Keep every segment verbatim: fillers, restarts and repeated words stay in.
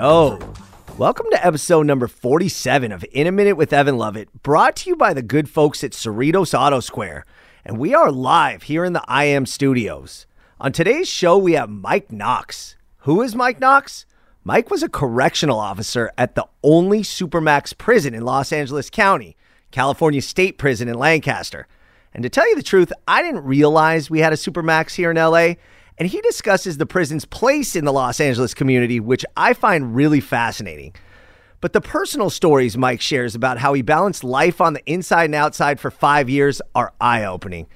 Yo, welcome to episode number forty-seven of In a Minute with Evan Lovett, brought to you by the good folks at Cerritos Auto Square, and we are live here in the I Am Studios. On today's show, we have Mike Knox. Who is Mike Knox? Mike was a correctional officer at the only SuperMax prison in Los Angeles County, California State Prison in Lancaster. And to tell you the truth, I didn't realize we had a SuperMax here in L A, and he discusses the prison's place in the Los Angeles community, which I find really fascinating. But the personal stories Mike shares about how he balanced life on the inside and outside for five years are eye-opening.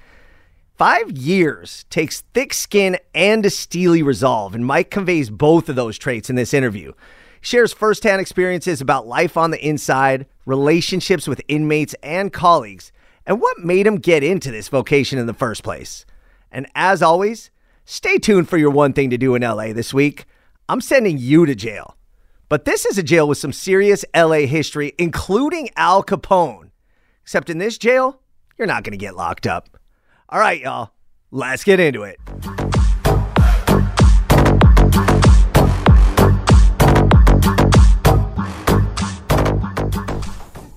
Five years takes thick skin and a steely resolve, and Mike conveys both of those traits in this interview. He shares firsthand experiences about life on the inside, relationships with inmates and colleagues, and what made him get into this vocation in the first place. And as always, stay tuned for your one thing to do in L A this week. I'm sending you to jail. But this is a jail with some serious L A history, including Al Capone. Except in this jail, you're not going to get locked up. All right, y'all, let's get into it.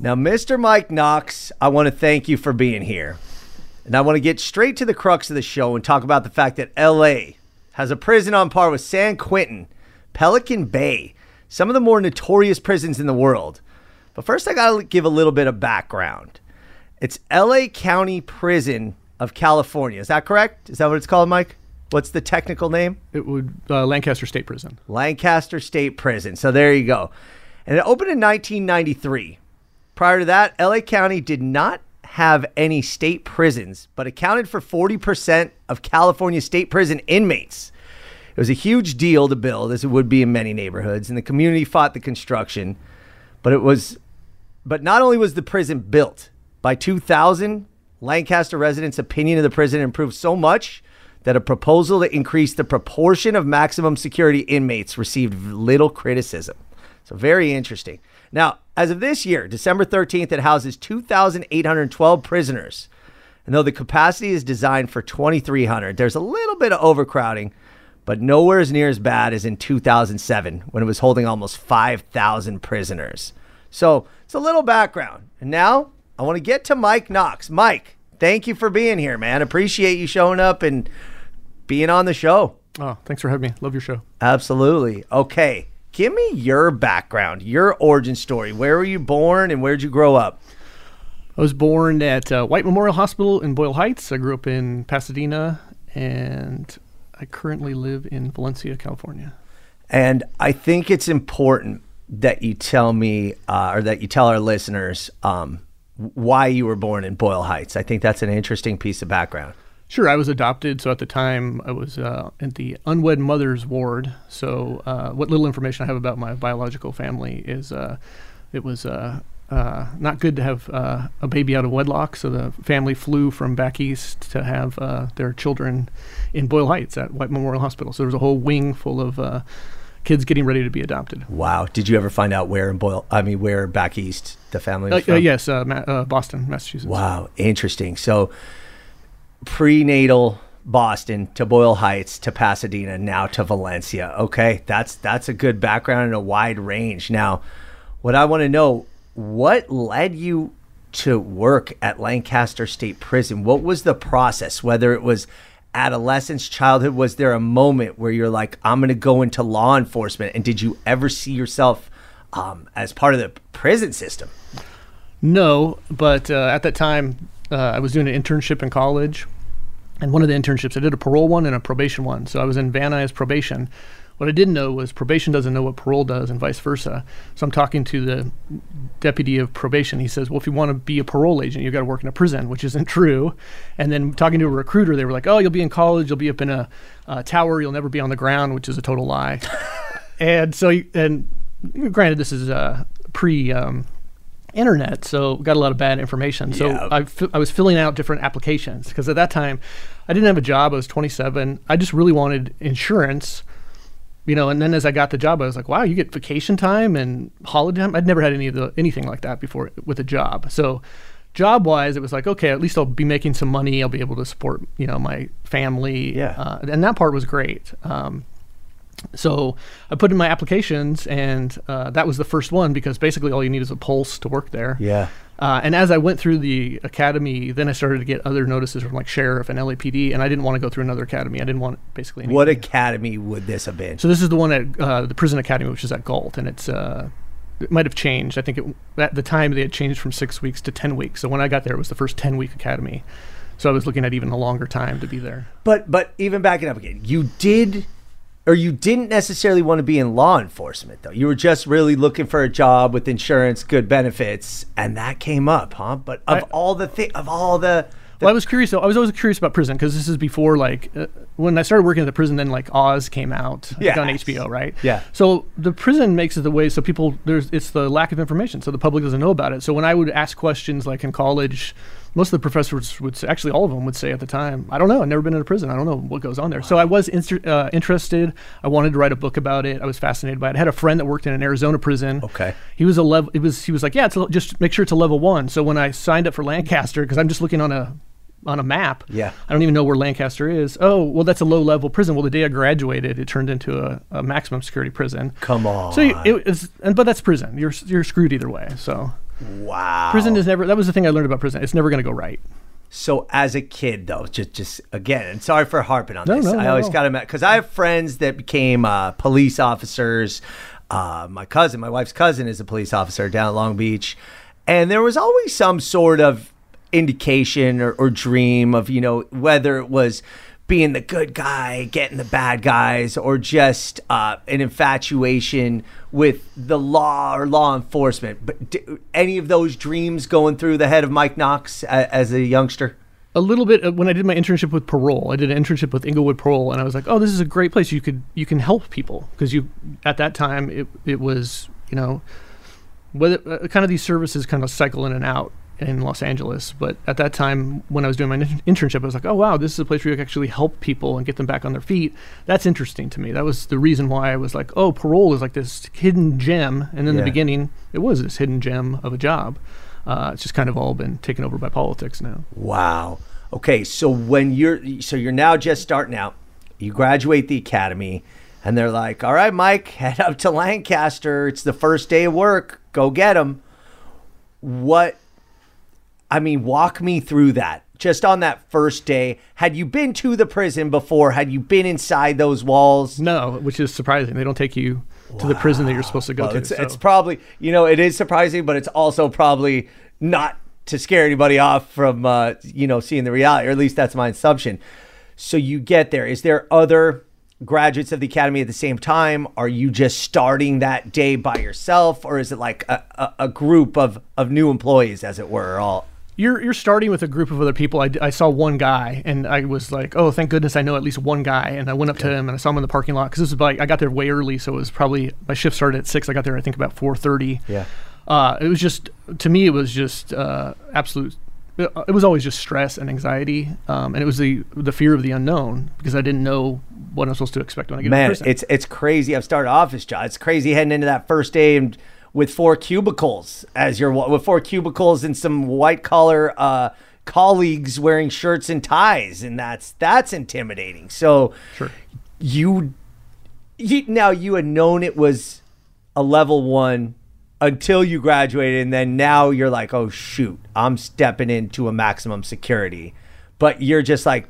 Now, Mister Mike Knox, I want to thank you for being here. And I want to get straight to the crux of the show and talk about the fact that L A has a prison on par with San Quentin, Pelican Bay, some of the more notorious prisons in the world. But first, I got to give a little bit of background. It's L A County Prison of California. Is that correct? Is that what it's called, Mike? What's the technical name? It would uh, Lancaster State Prison. Lancaster State Prison. So there you go. And it opened in nineteen ninety-three. Prior to that, L A County did not have any state prisons, but accounted for forty percent of California state prison inmates. It was a huge deal to build, as it would be in many neighborhoods, and the community fought the construction. But it was, but not only was the prison built, by two thousand, Lancaster residents' opinion of the prison improved so much that a proposal to increase the proportion of maximum security inmates received little criticism. So very interesting. Now, as of this year, December thirteenth, it houses two thousand eight hundred twelve prisoners. And though the capacity is designed for twenty-three hundred, there's a little bit of overcrowding, but nowhere as near as bad as in two thousand seven, when it was holding almost five thousand prisoners. So it's a little background. And now I want to get to Mike Knox. Mike, thank you for being here, man. Appreciate you showing up and being on the show. Oh, thanks for having me. Love your show. Absolutely. Okay. Give me your background, your origin story. Where were you born and where'd you grow up? I was born at uh, White Memorial Hospital in Boyle Heights. I grew up in Pasadena, and I currently live in Valencia, California. And I think it's important that you tell me, uh, or that you tell our listeners um, why you were born in Boyle Heights. I think that's an interesting piece of background. Sure, I was adopted, so at the time I was uh, in the unwed mother's ward. So uh, what little information I have about my biological family is uh, it was uh, uh, not good to have uh, a baby out of wedlock, so the family flew from back east to have uh, their children in Boyle Heights at White Memorial Hospital. So there was a whole wing full of uh, kids getting ready to be adopted. Wow. Did you ever find out where in Boyle, I mean, where back east the family was uh, from? Uh, yes, uh, Ma- uh, Boston, Massachusetts. Wow, interesting. So prenatal Boston to Boyle Heights to Pasadena, now to Valencia. Okay, that's that's a good background and a wide range. Now, what I want to know, what led you to work at Lancaster State Prison? What was the process? Whether it was adolescence, childhood, was there a moment where you're like, I'm going to go into law enforcement? And did you ever see yourself um, as part of the prison system? No, but uh, at that time, Uh, I was doing an internship in college, and one of the internships, I did a parole one and a probation one. So I was in Van Nuys probation. What I didn't know was probation doesn't know what parole does and vice versa. So I'm talking to the deputy of probation. He says, well, if you want to be a parole agent, you've got to work in a prison, which isn't true. And then talking to a recruiter, they were like, oh, you'll be in college, you'll be up in a uh, tower, you'll never be on the ground, which is a total lie. And so, and granted, this is uh, pre- um, internet, so got a lot of bad information. So yeah. I, f- I was filling out different applications because at that time I didn't have a job. I was twenty-seven. I just really wanted insurance, you know. And then as I got the job, I was like, wow, you get vacation time and holiday time. I'd never had any of the anything like that before with a job. So job wise, it was like, okay, at least I'll be making some money. I'll be able to support, you know, my family. Yeah. Uh, and that part was great. Um, So I put in my applications, and uh, that was the first one, because basically all you need is a pulse to work there. Yeah. Uh, and as I went through the academy, then I started to get other notices from like sheriff and L A P D, and I didn't want to go through another academy. I didn't want basically anything. What academy would this have been? So this is the one at uh, the prison academy, which is at Galt, and it's uh, it might have changed. I think it, at the time they had changed from six weeks to ten weeks. So when I got there, it was the first ten-week academy. So I was looking at even a longer time to be there. But but even backing up again, you did. Or you didn't necessarily want to be in law enforcement, though. You were just really looking for a job with insurance, good benefits, and that came up, huh? But of I, all the thi- of all the, the... Well, I was curious, though. I was always curious about prison, because this is before, like, uh, when I started working at the prison, then, like, Oz came out yes. on H B O, right? Yeah. So the prison makes it the way, so people, there's it's the lack of information, so the public doesn't know about it. So when I would ask questions, like, in college, most of the professors would say, actually all of them would say at the time, I don't know, I've never been in a prison. I don't know what goes on there. Wow. So I was inst- uh, interested. I wanted to write a book about it. I was fascinated by it. I had a friend that worked in an Arizona prison. Okay. He was a level, it was, he was like, yeah, it's a, just make sure it's a level one. So when I signed up for Lancaster, because I'm just looking on a, on a map, yeah, I don't even know where Lancaster is. Oh, well, that's a low level prison. Well, the day I graduated, it turned into a, a maximum security prison. Come on. So you, it is, and, but that's prison. You're, you're screwed either way. So. Wow. Prison is never, that was the thing I learned about prison. It's never going to go right. So as a kid, though, just, just again, and sorry for harping on no, this. No, I no, always no. got him at, because I have friends that became uh, police officers. Uh, my cousin, my wife's cousin is a police officer down at Long Beach. And there was always some sort of indication or, or dream of, you know, whether it was being the good guy, getting the bad guys, or just uh, an infatuation with the law or law enforcement. But do, any of those dreams going through the head of Mike Knox a, as a youngster? A little bit. When I did my internship with parole, I did an internship with Inglewood Parole, and I was like, "Oh, this is a great place. You could you can help people because you at that time it it was you know whether uh, kind of these services kind of cycle in and out." In Los Angeles, but at that time when I was doing my internship, I was like, oh wow, this is a place where you can actually help people and get them back on their feet. That's interesting to me. That was the reason why I was like, oh, parole is like this hidden gem. And in yeah. the beginning, it was this hidden gem of a job. Uh, it's just kind of all been taken over by politics now. Wow. Okay, so when you're, so you're now just starting out, you graduate the academy, and they're like, all right, Mike, head up to Lancaster. It's the first day of work. Go get 'em. What? I mean, walk me through that. Just on that first day, had you been to the prison before? Had you been inside those walls? No, which is surprising. They don't take you wow. to the prison that you're supposed to go well, to. It's, so. it's probably, you know, it is surprising, but it's also probably not to scare anybody off from, uh, you know, seeing the reality, or at least that's my assumption. So you get there. Is there other graduates of the academy at the same time? Are you just starting that day by yourself, or is it like a, a, a group of, of new employees, as it were, all? You're you're starting with a group of other people. I, I saw one guy, and I was like, oh, thank goodness I know at least one guy. And I went up okay. to him, and I saw him in the parking lot, because this was like, I got there way early, so it was probably, my shift started at six. I got there, I think, about four thirty. Yeah. Uh, it was just, to me, it was just uh, absolute, it, it was always just stress and anxiety. Um, and it was the the fear of the unknown, because I didn't know what I'm supposed to expect when I get Man, to prison. Man, it's, it's crazy. I've started office job. It's crazy heading into that first day and with four cubicles as your with four cubicles and some white collar uh, colleagues wearing shirts and ties. And that's, that's intimidating. So sure. you, you, now you had known it was a level one until you graduated. And then now you're like, oh shoot, I'm stepping into a maximum security, but you're just like,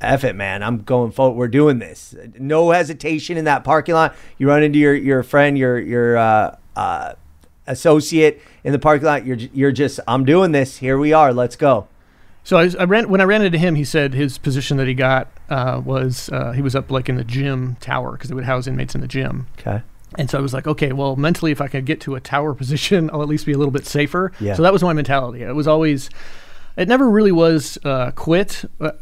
F it, man. I'm going forward. We're doing this. No hesitation in that parking lot. You run into your, your friend, your, your, uh, uh, associate in the parking lot. You're, you're just, I'm doing this. Here we are. Let's go. So I, was, I ran, when I ran into him, he said his position that he got, uh, was, uh, he was up like in the gym tower, cause they would house inmates in the gym. Okay. And so I was like, okay, well, mentally, if I could get to a tower position, I'll at least be a little bit safer. Yeah. So that was my mentality. It was always, it never really was, uh, quit, uh,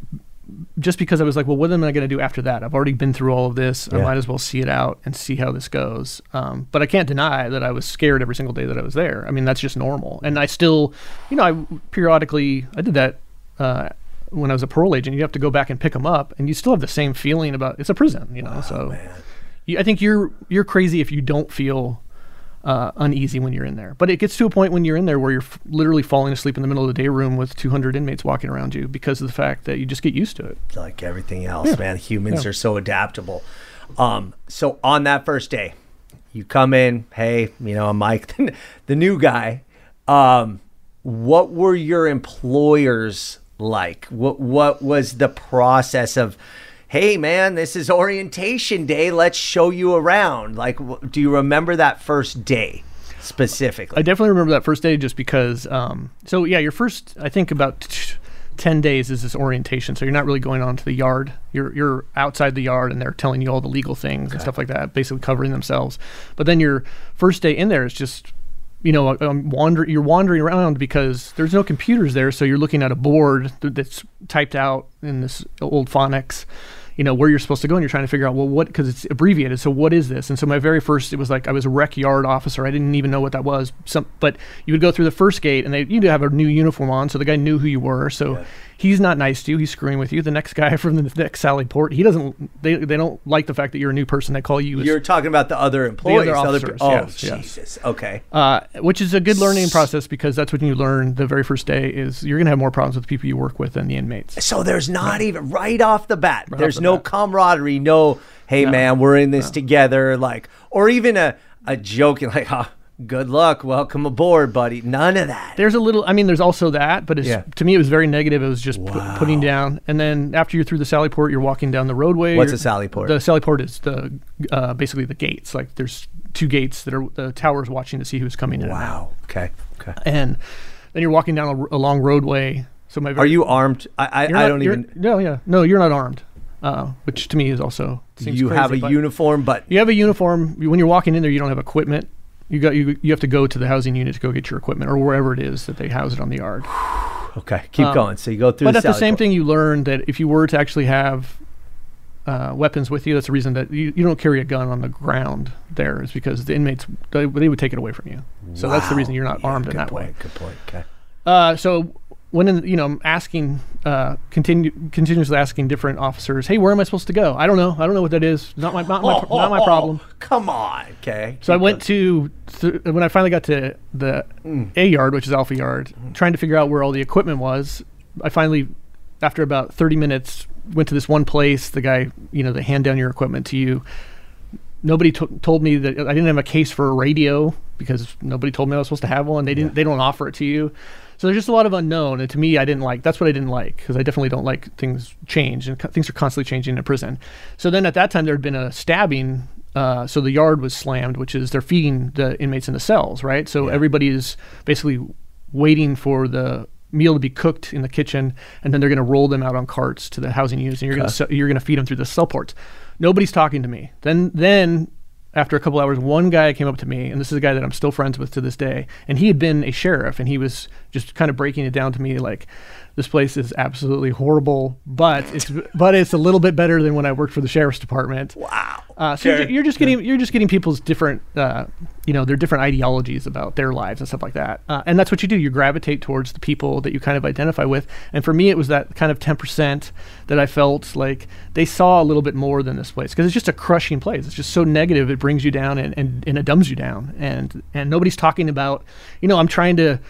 just because I was like, well, what am I going to do after that? I've already been through all of this. Yeah. I might as well see it out and see how this goes. Um, but I can't deny that I was scared every single day that I was there. I mean, that's just normal. And I still, you know, I periodically, I did that uh, when I was a parole agent. You have to go back and pick them up, and you still have the same feeling about, it's a prison, you know? Wow, so you, I think you're, you're crazy if you don't feel uh, uneasy when you're in there. But it gets to a point when you're in there where you're f- literally falling asleep in the middle of the day room with two hundred inmates walking around you, because of the fact that you just get used to it. Like everything else, yeah. man, humans yeah. are so adaptable. Um, so on that first day, you come in, hey, you know, I'm Mike, the new guy. Um, what were your employers like? What what was the process of, hey, man, this is orientation day. Let's show you around. Like, do you remember that first day specifically? I definitely remember that first day just because, um, so yeah, your first, I think about t- ten days is this orientation. So you're not really going on to the yard. You're you're outside the yard and they're telling you all the legal things okay. and stuff like that, basically covering themselves. But then your first day in there is just, you know, I'm wander, you're wandering around because there's no computers there. So you're looking at a board that's typed out in this old phonics, you know, where you're supposed to go. And you're trying to figure out, well, what, because it's abbreviated. So what is this? And so my very first, it was like I was a rec yard officer. I didn't even know what that was. Some, but you would go through the first gate and they, you'd have a new uniform on. So the guy knew who you were. So yeah. he's not nice to you. He's screwing with you. The next guy from the next Sally Port, he doesn't, they they don't like the fact that you're a new person. They call you. You're talking about the other employees. The other officers, other, oh, yes, Jesus. Yes. Okay. Uh, which is a good learning process because that's what you learn the very first day is you're going to have more problems with the people you work with than the inmates. So there's not yeah. even, right off the bat, right there's the no bat. camaraderie, no, hey, no, man, we're in this no. together, like, or even a, a joke, like, oh, good luck, welcome aboard, buddy. None of that. There's a little, I mean, there's also that, but it's, yeah. to me, it was very negative. It was just wow. p- putting down. And then after you're through the Sally Port, you're walking down the roadway. What's a Sally Port? The Sally Port is the uh, basically the gates. Like there's two gates that are the towers watching to see who's coming in. Wow. Okay. Okay. And then you're walking down a, r- a long roadway. So my very, are you armed? I I, not, I don't even. No, yeah, no, you're not armed. Uh, which to me is also seems you crazy, have a but uniform, but you have a uniform. When you're walking in there, you don't have equipment. You got you. You have to go to the housing unit to go get your equipment or wherever it is that they house it on the yard. Okay, keep um, going. So you go through. But the that's the same court. thing you learned that if you were to actually have uh, weapons with you, that's the reason that you, you don't carry a gun on the ground there is because the inmates they, they would take it away from you. So wow. that's the reason you're not yeah, armed in that point, way. Good point. Okay. Uh, so when in, you know I'm asking uh, continu- continuously asking different officers, hey, where am I supposed to go? I don't know. I don't know what that is. Not my not my, oh, not my problem. Oh, come on. Okay. So keep I went going. to. Th- when I finally got to the mm. A yard, which is Alpha Yard, mm. trying to figure out where all the equipment was, I finally, after about thirty minutes, went to this one place. The guy, you know, they hand down your equipment to you. Nobody t- told me that I didn't have a case for a radio because nobody told me I was supposed to have one. They didn't. Yeah. They don't offer it to you. So there's just a lot of unknown. And to me, I didn't like, that's what I didn't like because I definitely don't like things change and co- things are constantly changing in prison. So then at that time, there had been a stabbing. Uh, so the yard was slammed, which is they're feeding the inmates in the cells, right? So yeah. everybody is basically waiting for the meal to be cooked in the kitchen, and then they're going to roll them out on carts to the housing units, and you're okay. going to you're going to feed them through the cell ports. Nobody's talking to me. Then then after a couple hours, one guy came up to me, and this is a guy that I'm still friends with to this day, and he had been a sheriff, and he was just kind of breaking it down to me like, this place is absolutely horrible, but it's but it's a little bit better than when I worked for the sheriff's department. Wow! Uh, so sure. you're, you're just getting yeah. you're just getting people's different, uh, you know, their different ideologies about their lives and stuff like that. Uh, and that's what you do. You gravitate towards the people that you kind of identify with. And for me, it was that kind of ten percent that I felt like they saw a little bit more than this place because it's just a crushing place. It's just so negative. It brings you down and and, and it dumbs you down. And and nobody's talking about, you know, I'm trying to.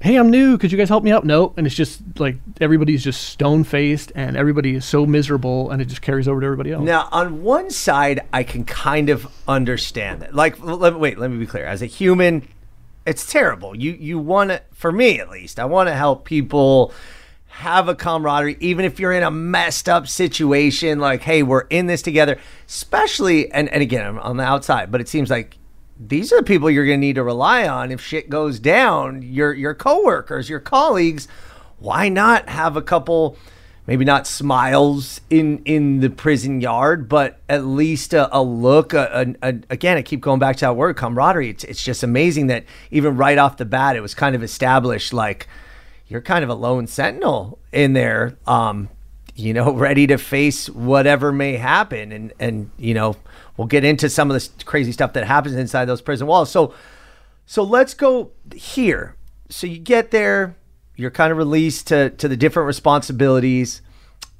Hey, I'm new. Could you guys help me out? No. And it's just like everybody's just stone-faced and everybody is so miserable and it just carries over to everybody else. Now, on one side, I can kind of understand that. Like, let, wait, let me be clear. As a human, it's terrible. You you want to, for me at least, I want to help people have a camaraderie, even if you're in a messed up situation. Like, hey, we're in this together, especially, and, and again, I'm on the outside, but it seems like these are the people you're going to need to rely on if shit goes down. Your your coworkers, your colleagues. Why not have a couple, maybe not smiles in, in the prison yard, but at least a, a look. A, a, a, again, I keep going back to that word camaraderie. It's it's just amazing that even right off the bat, it was kind of established like you're kind of a lone sentinel in there, um, you know, ready to face whatever may happen, and and you know. We'll get into some of the crazy stuff that happens inside those prison walls. So so let's go here. So you get there, you're kind of released to, to the different responsibilities.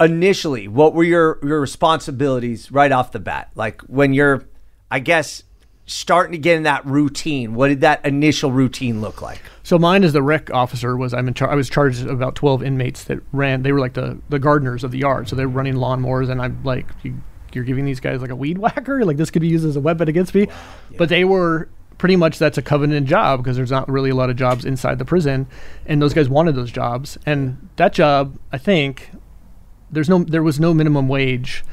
Initially, what were your, your responsibilities right off the bat? Like when you're, I guess, starting to get in that routine, what did that initial routine look like? So mine as the rec officer was I'm in char- I was charged about twelve inmates that ran. They were like the, the gardeners of the yard. So they're running lawnmowers and I'm like... You, you're giving these guys like a weed whacker? Like, this could be used as a weapon against me. Wow. Yeah. But they were pretty much, that's a covenanted job because there's not really a lot of jobs inside the prison. And those guys wanted those jobs. And that job, I think, there's no, there was no minimum wage.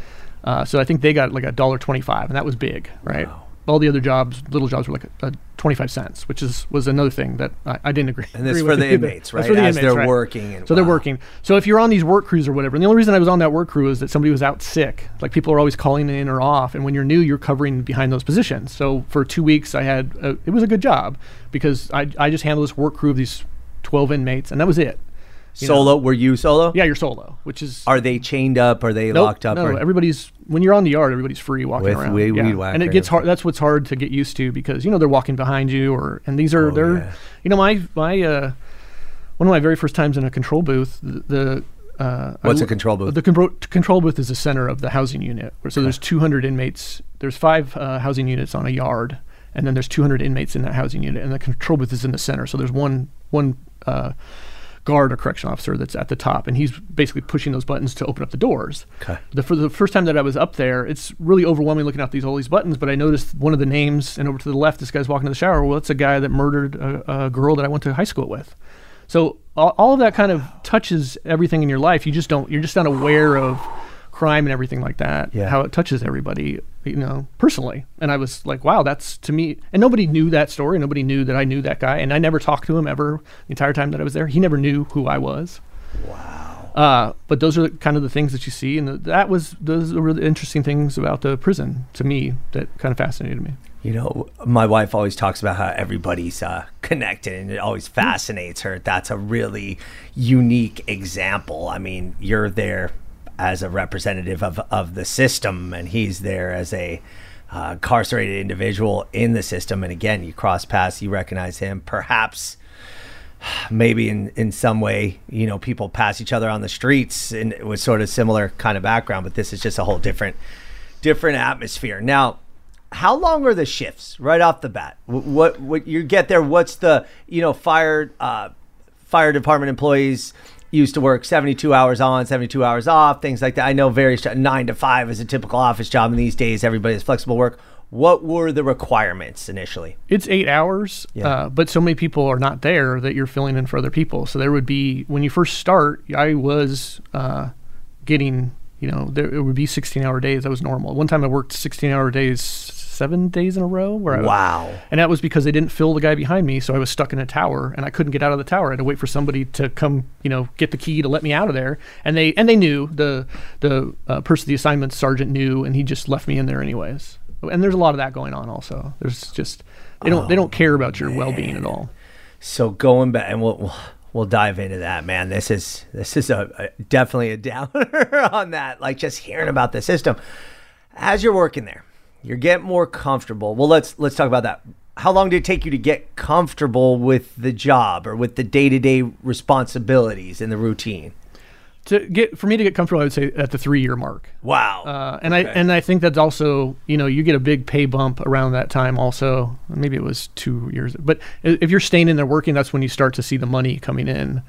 Uh, so I think they got like a dollar twenty-five, and that was big, right? Wow. All the other jobs, little jobs, were like a, a twenty-five cents, which is was another thing that I, I didn't agree. And that's for the inmates, right? That's for the As inmates, they're right? working. And so wow. they're working. So if you're on these work crews or whatever, and the only reason I was on that work crew is that somebody was out sick. Like, people are always calling in or off, and when you're new, you're covering behind those positions. So for two weeks, I had a, it was a good job because I I just handled this work crew of these twelve inmates, and that was it. You solo? Know? Were you solo? Yeah, you're solo. Which is, are they chained up? Are they nope, locked up? No, or? Everybody's. When you're on the yard, everybody's free walking With around. Weed, yeah. weed whacker. And it gets hard. That's what's hard to get used to, because you know they're walking behind you, or and these are oh, they're, yeah. you know, my my uh, one of my very first times in a control booth. The, the uh, what's I, a control booth? The con control booth is the center of the housing unit. Where, so okay. there's two hundred inmates. There's five uh, housing units on a yard, and then there's two hundred inmates in that housing unit, and the control booth is in the center. So there's one one. Uh, guard or correction officer that's at the top, and he's basically pushing those buttons to open up the doors. Okay. The, for the first time that I was up there, it's really overwhelming looking at these all these buttons, but I noticed one of the names, and over to the left, this guy's walking to the shower. Well, that's a guy that murdered a, a girl that I went to high school with. So all, all of that kind of touches everything in your life. You just don't, you're just not aware of crime and everything like that, yeah. how it touches everybody, you know, personally. And I was like, wow, that's to me. And nobody knew that story. Nobody knew that I knew that guy. And I never talked to him ever the entire time that I was there. He never knew who I was. Wow. Uh, but those are the, kind of the things that you see. And the, that was, those are really interesting things about the prison to me that kind of fascinated me. You know, my wife always talks about how everybody's uh, connected, and it always fascinates her. That's a really unique example. I mean, you're there as a representative of, of the system, and he's there as a uh, incarcerated individual in the system. And again, you cross paths, you recognize him, perhaps maybe in, in some way, you know, people pass each other on the streets, and it was sort of similar kind of background, but this is just a whole different, different atmosphere. Now, how long are the shifts right off the bat? What, what you get there, what's the, you know, fire, uh, fire department employees used to work seventy-two hours on, seventy-two hours off, things like that. I know various, nine to five is a typical office job, and these days everybody has flexible work. What were the requirements initially? It's eight hours, yeah. uh, but so many people are not there that you're filling in for other people. So there would be, when you first start, I was uh, getting, you know, there it would be sixteen hour days. That was normal. One time I worked sixteen hour days, seven days in a row. Where I wow. was, and that was because they didn't fill the guy behind me. So I was stuck in a tower, and I couldn't get out of the tower. I had to wait for somebody to come, you know, get the key to let me out of there. And they, and they knew the, the uh, person, the assignment sergeant knew, and he just left me in there anyways. And there's a lot of that going on also. There's just, they don't, oh, they don't care about your well-being at all. So going back, and we'll, we'll dive into that, man. This is, this is a, a definitely a downer on that. Like, just hearing about the system as you're working there. You're getting more comfortable. Well, let's let's talk about that. How long did it take you to get comfortable with the job, or with the day-to-day responsibilities and the routine? To get for me to get comfortable, I would say at the three-year mark. Wow. Uh, and okay. I and I think that's also, you know, you get a big pay bump around that time also. Maybe it was two years, but if you're staying in there working, that's when you start to see the money coming in.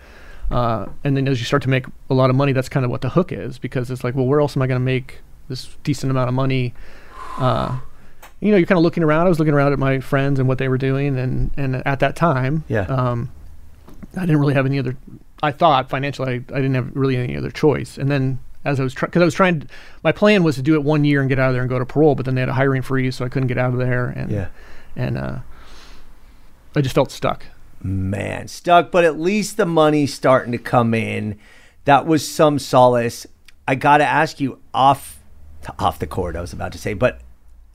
Uh, and then as you start to make a lot of money, that's kind of what the hook is, because it's like, well, where else am I going to make this decent amount of money? Uh, you know, you're kind of looking around. I was looking around at my friends and what they were doing. And, and at that time, yeah. um, I didn't really have any other, I thought financially, I, I didn't have really any other choice. And then as I was, because I was trying, my plan was to do it one year and get out of there and go to parole, but then they had a hiring freeze, so I couldn't get out of there. And, yeah. and, uh, I just felt stuck, man, stuck, but at least the money's starting to come in. That was some solace. I got to ask you off, off the court, I was about to say, but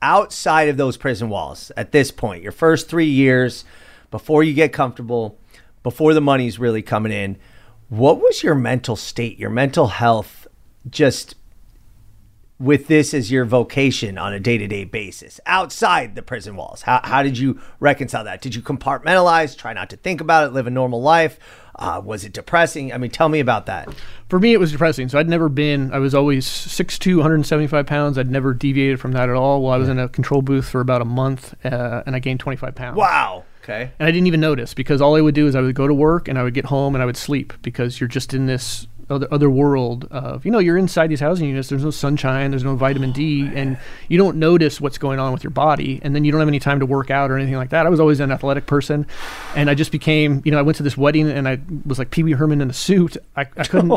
outside of those prison walls at this point, your first three years before you get comfortable, before the money's really coming in, what was your mental state, your mental health, just with this as your vocation on a day-to-day basis outside the prison walls? How, how did you reconcile that? Did you compartmentalize, try not to think about it, live a normal life? Uh, was it depressing? I mean, tell me about that. For me, it was depressing. So I'd never been, I was always six foot two, one hundred seventy-five pounds. I'd never deviated from that at all. Well, I was in a control booth for about a month uh, and I gained twenty-five pounds. Wow. Okay. And I didn't even notice, because all I would do is I would go to work and I would get home and I would sleep, because you're just in this other, other world of, you know, you're inside these housing units, there's no sunshine, there's no vitamin D, oh, and you don't notice what's going on with your body, and then you don't have any time to work out or anything like that. I was always an athletic person, and I just became, you know, I went to this wedding and I was like Pee Wee Herman in a suit. I, I couldn't,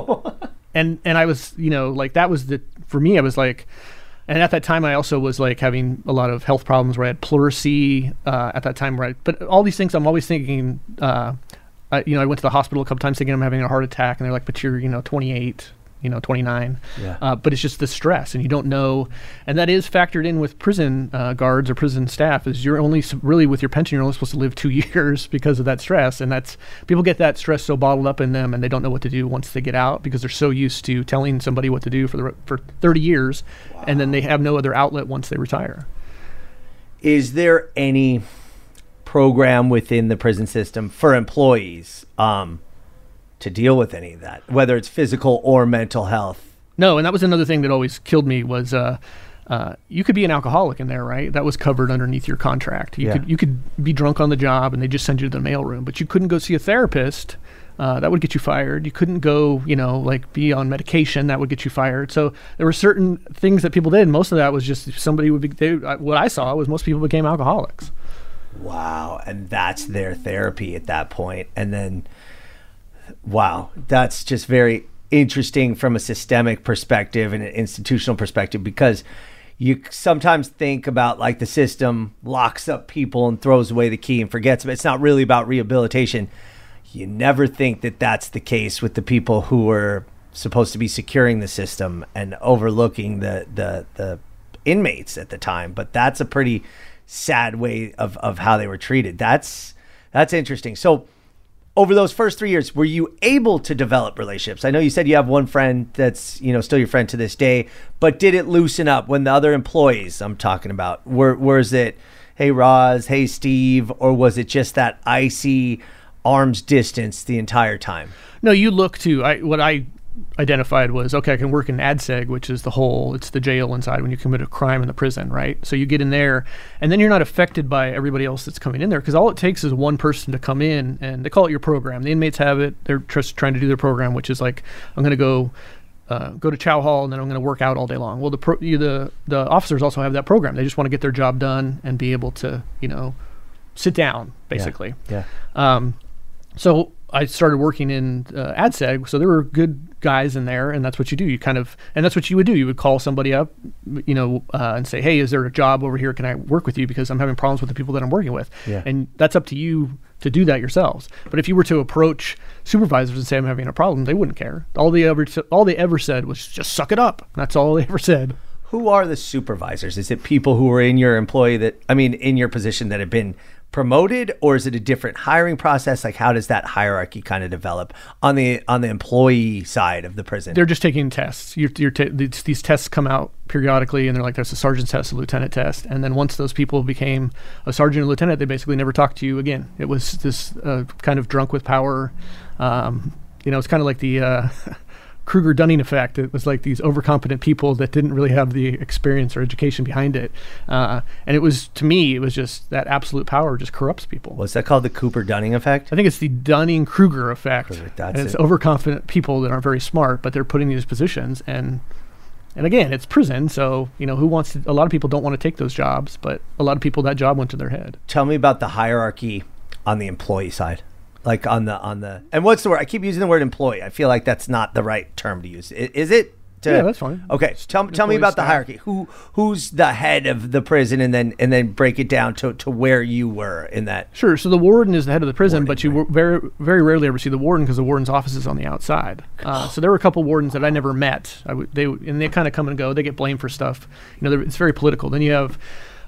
and and I was, you know, like that was the, for me, I was like, and at that time I also was like having a lot of health problems where I had pleurisy uh, at that time, where I, but all these things I'm always thinking, uh, I, you know, I went to the hospital a couple times thinking I'm having a heart attack, and they're like, but you're, you know, twenty-eight, you know, twenty-nine. Yeah. Uh, but it's just the stress, and you don't know. And that is factored in with prison uh, guards or prison staff, is you're only really, with your pension, you're only supposed to live two years because of that stress. And that's, people get that stress so bottled up in them, and they don't know what to do once they get out because they're so used to telling somebody what to do for the, for thirty years. Wow. And then they have no other outlet once they retire. Is there any program within the prison system for employees um, to deal with any of that, whether it's physical or mental health? No, and that was another thing that always killed me was uh, uh, you could be an alcoholic in there, right? That was covered underneath your contract. You, yeah. could, you could be drunk on the job and they just send you to the mailroom, but you couldn't go see a therapist. Uh, that would get you fired. You couldn't go, you know, like be on medication. That would get you fired. So there were certain things that people did. Most of that was just somebody would be, they, what I saw was most people became alcoholics. Wow. And that's their therapy at that point. And then, wow, that's just very interesting from a systemic perspective and an institutional perspective, because you sometimes think about like the system locks up people and throws away the key and forgets, but it's not really about rehabilitation. You never think that that's the case with the people who are supposed to be securing the system and overlooking the, the, the inmates at the time. But that's a pretty sad way of, of how they were treated. That's, that's interesting. So over those first three years, were you able to develop relationships? I know you said you have one friend that's, you know, still your friend to this day, but did it loosen up when the other employees I'm talking about were, was it, hey Roz, hey Steve, or was it just that icy arm's distance the entire time? No, you look to, I, what I identified was, okay, I can work in ADSEG, which is the whole, it's the jail inside when you commit a crime in the prison, right? So you get in there and then you're not affected by everybody else that's coming in there, because all it takes is one person to come in, and they call it your program. The inmates have it. They're just trying to do their program, which is like, I'm going to go uh, go to chow hall and then I'm going to work out all day long. Well, the, pro, you, the the officers also have that program. They just want to get their job done and be able to, you know, sit down, basically. Yeah. yeah. Um, so I started working in uh, ADSEG, so there were good guys in there, and that's what you do. You kind of, and that's what you would do. You would call somebody up, you know, uh, and say, hey, is there a job over here? Can I work with you? Because I'm having problems with the people that I'm working with. Yeah. And that's up to you to do that yourselves. But if you were to approach supervisors and say, I'm having a problem, they wouldn't care. All they ever, all they ever said was just suck it up. That's all they ever said. Who are the supervisors? Is it people who are in your employee that, I mean, in your position that have been promoted, or is it a different hiring process? Like, how does that hierarchy kind of develop on the on the employee side of the prison? They're just taking tests. You're, you're ta- these, these tests come out periodically, and they're like, there's a sergeant's test, a lieutenant test, and then once those people became a sergeant or lieutenant, they basically never talked to you again. It was this uh, kind of drunk with power. Um, you know, it's kind of like the uh, Kruger-Dunning effect. It was like these overcompetent people that didn't really have the experience or education behind it. Uh, and it was, to me, it was just that absolute power just corrupts people. What's that called? The Cooper-Dunning effect? I think it's the Dunning-Kruger effect. Kruger, that's and it's it. Overconfident people that aren't very smart, but they're putting these positions. And and again, it's prison. So, you know, who wants to, a lot of people don't want to take those jobs, but a lot of people, that job went to their head. Tell me about the hierarchy on the employee side. Like on the, on the, and what's the word? I keep using the word employee. I feel like that's not the right term to use. Is, is it? To, yeah, that's fine. Okay. So tell, tell me about staff. The hierarchy. Who, who's the head of the prison, and then, and then break it down to, to where you were in that. Sure. So the warden is the head of the prison, warden, but you right. very, very rarely ever see the warden because the warden's office is on the outside. Uh, so there were a couple wardens that I never met. I would, they, and they kind of come and go, they get blamed for stuff. You know, it's very political. Then you have,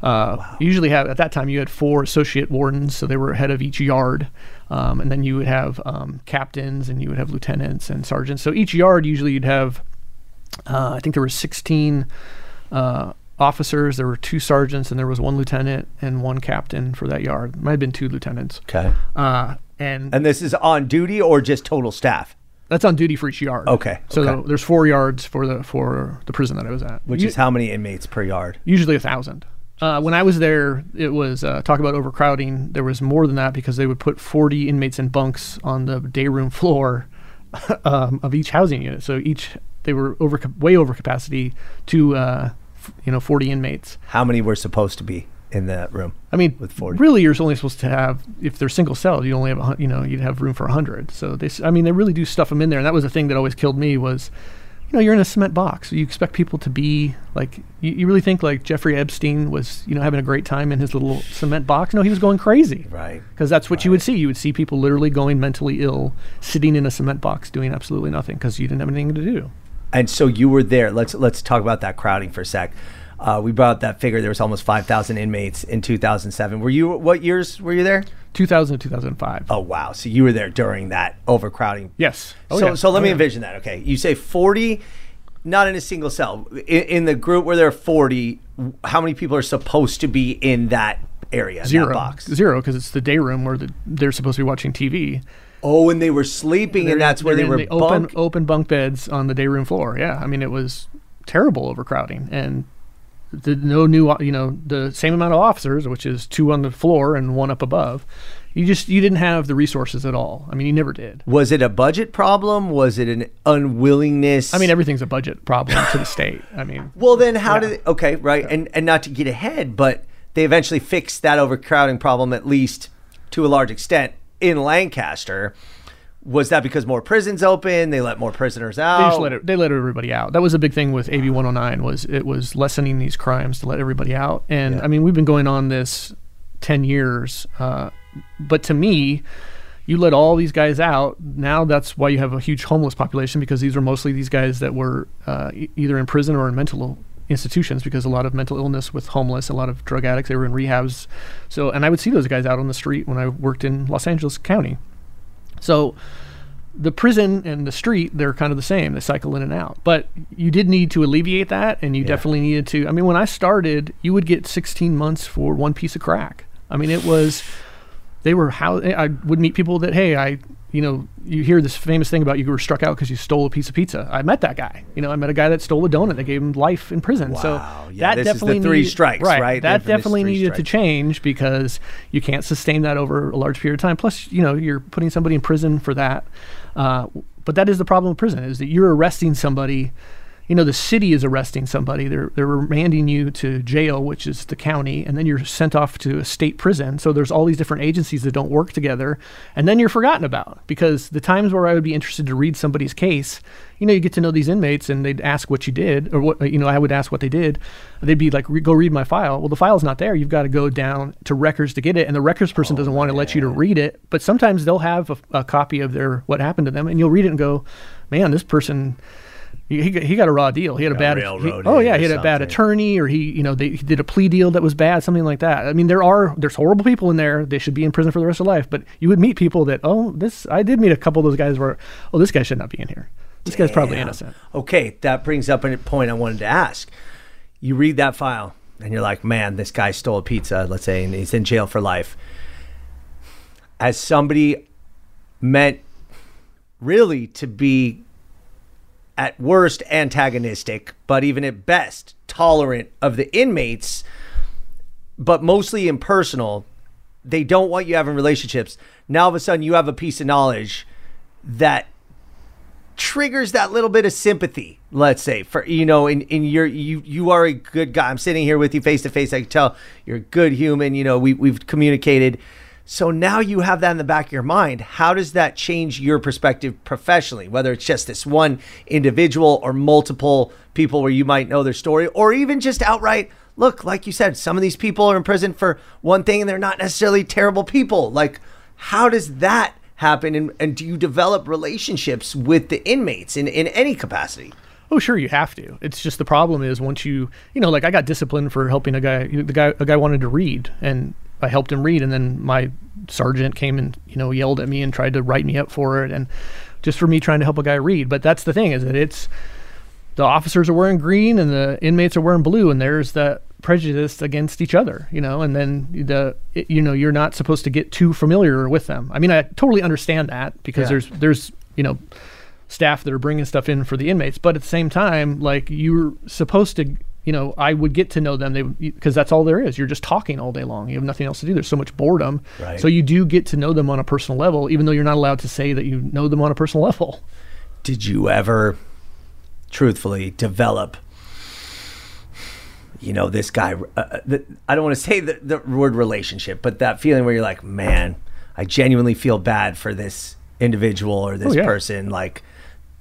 uh, wow. you usually have, at that time you had four associate wardens. So they were head of each yard. Um, and then you would have um, captains, and you would have lieutenants and sergeants. So each yard, usually you'd have, uh, I think there were sixteen uh, officers. There were two sergeants, and there was one lieutenant and one captain for that yard. It might have been two lieutenants. Okay. Uh, and and this is on duty or just total staff? That's on duty for each yard. Okay. So okay. there's four yards for the for the prison that I was at. Which you, is how many inmates per yard? Usually a thousand. Uh, when I was there, it was, uh, talk about overcrowding, there was more than that because they would put forty inmates in bunks on the day room floor um, of each housing unit. So each they were over way over capacity to uh, f- you know forty inmates. How many were supposed to be in that room? I mean, with forty, really, you're only supposed to have, if they're single cells, you only have a, you know you'd have room for a hundred. So they, I mean, they really do stuff them in there, and that was the thing that always killed me was, you know, you're in a cement box. You expect people to be like, you, you really think like Jeffrey Epstein was, you know, having a great time in his little cement box? No, he was going crazy, right? Because that's what right. you would see. You would see people literally going mentally ill, sitting in a cement box doing absolutely nothing because you didn't have anything to do. And so you were there. Let's let's talk about that crowding for a sec. Uh, we brought that figure. There was almost five thousand inmates in two thousand seven. Were you, what years were you there? two thousand to two thousand five. Oh, wow. So you were there during that overcrowding. Yes. Oh, so yeah. so let oh, me yeah. envision that. Okay. You say forty, not in a single cell. In, in the group where there are forty, how many people are supposed to be in that area, Zero. That box? Zero, because it's the day room where the, they're supposed to be watching T V. Oh, and they were sleeping, and, and that's where they were the bunk. Open, open bunk beds on the day room floor. Yeah. I mean, it was terrible overcrowding. And the no new, you know, the same amount of officers, which is two on the floor and one up above. You just, you didn't have the resources at all. I mean, you never did. Was it a budget problem? Was it an unwillingness? I mean, everything's a budget problem to the state. I mean, well, then how yeah. did it, okay, right. Yeah. And, and not to get ahead, but they eventually fixed that overcrowding problem, at least to a large extent, in Lancaster. Was that because more prisons open? They let more prisoners out? They, just let it, they let everybody out. That was a big thing with A B one oh nine, was it was lessening these crimes to let everybody out. And yeah. I mean, we've been going on this ten years. Uh, but to me, you let all these guys out. Now that's why you have a huge homeless population, because these are mostly these guys that were uh, e- either in prison or in mental institutions, because a lot of mental illness with homeless, a lot of drug addicts, they were in rehabs. So, and I would see those guys out on the street when I worked in Los Angeles County. So the prison and the street, they're kind of the same. They cycle in and out. But you did need to alleviate that, and you yeah. definitely needed to. I mean, when I started, you would get sixteen months for one piece of crack. I mean, it was, they were, how I would meet people that, hey, I, you know, you hear this famous thing about you were struck out because you stole a piece of pizza. I met that guy. You know, I met a guy that stole a donut that gave him life in prison. Wow. So yeah, that this definitely is the three needed, strikes, right? right? That definitely needed strikes. to change, because you can't sustain that over a large period of time. Plus, you know, you're putting somebody in prison for that. Uh, but that is the problem with prison, is that you're arresting somebody. You know, the city is arresting somebody. They're they're remanding you to jail, which is the county, and then you're sent off to a state prison. So there's all these different agencies that don't work together, and then you're forgotten about, because the times where I would be interested to read somebody's case, you know, you get to know these inmates, and they'd ask what you did, or what, you know, I would ask what they did. They'd be like, go read my file. Well, the file's not there. You've got to go down to records to get it, and the records person oh, doesn't want to let you to read it. But sometimes they'll have a, a copy of their what happened to them, and you'll read it and go, man, this person. He he got a raw deal. He had a bad he, oh yeah, he had something. a bad attorney, or he you know they he did a plea deal that was bad, something like that. I mean, there are there's horrible people in there. They should be in prison for the rest of life. But you would meet people that oh this I did meet a couple of those guys where oh this guy should not be in here. This Damn. guy's probably innocent. Okay, that brings up a point I wanted to ask. You read that file and you're like, man, this guy stole a pizza, let's say, and he's in jail for life. As somebody meant really to be, at worst, antagonistic, but even at best, tolerant of the inmates, but mostly impersonal. They don't want you having relationships. Now, all of a sudden, you have a piece of knowledge that triggers that little bit of sympathy, let's say, for, you know, in, in your, you, you are a good guy. I'm sitting here with you face to face. I can tell you're a good human. You know, we, we've communicated. So now you have that in the back of your mind. How does that change your perspective professionally, whether it's just this one individual or multiple people where you might know their story, or even just outright, look, like you said, some of these people are in prison for one thing and they're not necessarily terrible people. Like, how does that happen? And, and do you develop relationships with the inmates in, in any capacity? Oh, sure, you have to. It's just the problem is once you, you know, like I got disciplined for helping a guy, the guy, a guy wanted to read, and I helped him read, and then my sergeant came and, you know, yelled at me and tried to write me up for it, and just for me trying to help a guy read. But that's the thing, is that it's the officers are wearing green and the inmates are wearing blue, and there's that prejudice against each other, you know, and then the, it, you know, you're not supposed to get too familiar with them. I mean, I totally understand that, because yeah. there's, there's, you know, staff that are bringing stuff in for the inmates, but at the same time, like, you're supposed to, you know, I would get to know them, they because that's all there is. You're just talking all day long. You have nothing else to do. There's so much boredom. Right. So you do get to know them on a personal level, even though you're not allowed to say that you know them on a personal level. did you ever truthfully develop, you know, this guy, uh, the, I don't want to say the, the word relationship, but that feeling where you're like, man, I genuinely feel bad for this individual or this oh, yeah. person, like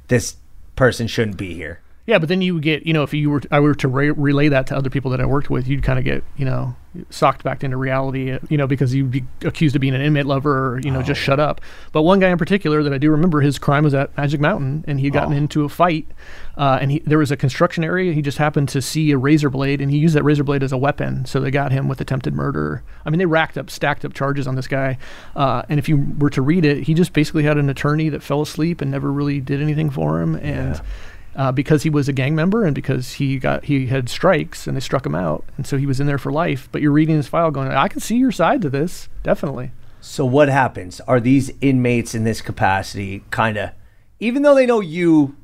this person shouldn't be here. Yeah, but then you would get, you know, if you were, I were to re- relay that to other people that I worked with, you'd kind of get, you know, socked back into reality, you know, because you'd be accused of being an inmate lover, or, you know, oh. just shut up. But one guy in particular that I do remember, his crime was at Magic Mountain, and he had gotten oh. into a fight, uh, and he, there was a construction area. He just happened to see a razor blade, and he used that razor blade as a weapon. So they got him with attempted murder. I mean, they racked up, stacked up charges on this guy. Uh, and if you were to read it, he just basically had an attorney that fell asleep and never really did anything for him. And yeah. Uh, because he was a gang member and because he got he had strikes and they struck him out, and so he was in there for life. But you're reading his file going, I can see your side to this, definitely. So what happens? Are these inmates in this capacity kind of, even though they know you,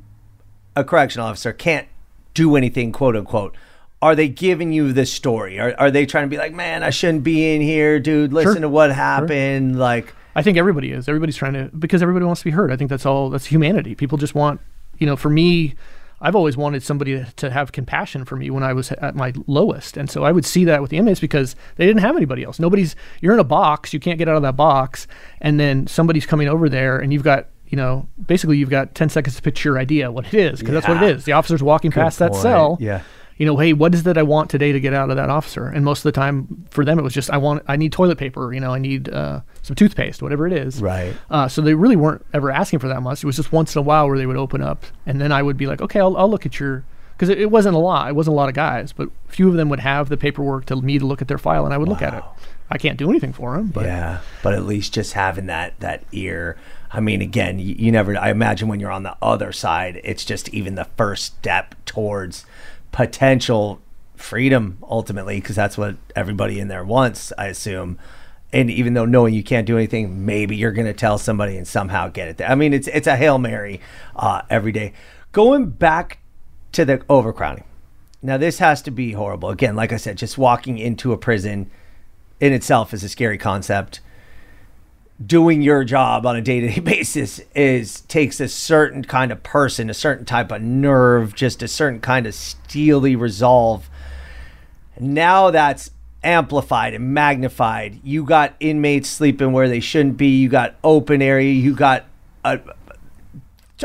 a correctional officer, can't do anything, quote unquote, are they giving you this story? Are, are they trying to be like, man, I shouldn't be in here, dude, listen sure. to what happened? Sure. Like, I think everybody is. Everybody's trying to, because everybody wants to be heard. I think that's all, that's humanity. People just want, you know, for me, I've always wanted somebody to, to have compassion for me when I was at my lowest. And so I would see that with the inmates because they didn't have anybody else. Nobody's, you're in a box, you can't get out of that box. And then somebody's coming over there and you've got, you know, basically you've got ten seconds to pitch your idea what it is, because yeah. that's what it is. The officer's walking Good past point. That cell. Yeah. You know, hey, what is that I want today to get out of that officer? And most of the time for them, it was just, I want, I need toilet paper, you know, I need uh, some toothpaste, whatever it is. Right. Uh, so they really weren't ever asking for that much. It was just once in a while where they would open up, and then I would be like, okay, I'll, I'll look at your, because it, it wasn't a lot. It wasn't a lot of guys, but few of them would have the paperwork to me to look at their file, and I would wow. look at it. I can't do anything for them. But. Yeah, but at least just having that that ear. I mean, again, you, you never, I imagine when you're on the other side, it's just even the first step towards potential freedom ultimately, because that's what everybody in there wants, I assume. And even though knowing you can't do anything, maybe you're going to tell somebody and somehow get it there. I mean, it's it's a Hail Mary uh, every day. Going back to the overcrowding. Now, this has to be horrible. Again, like I said, just walking into a prison in itself is a scary concept. Doing your job on a day-to-day basis is takes a certain kind of person, a certain type of nerve, just a certain kind of steely resolve. Now that's amplified and magnified. You got inmates sleeping where they shouldn't be. You got open area. You got a,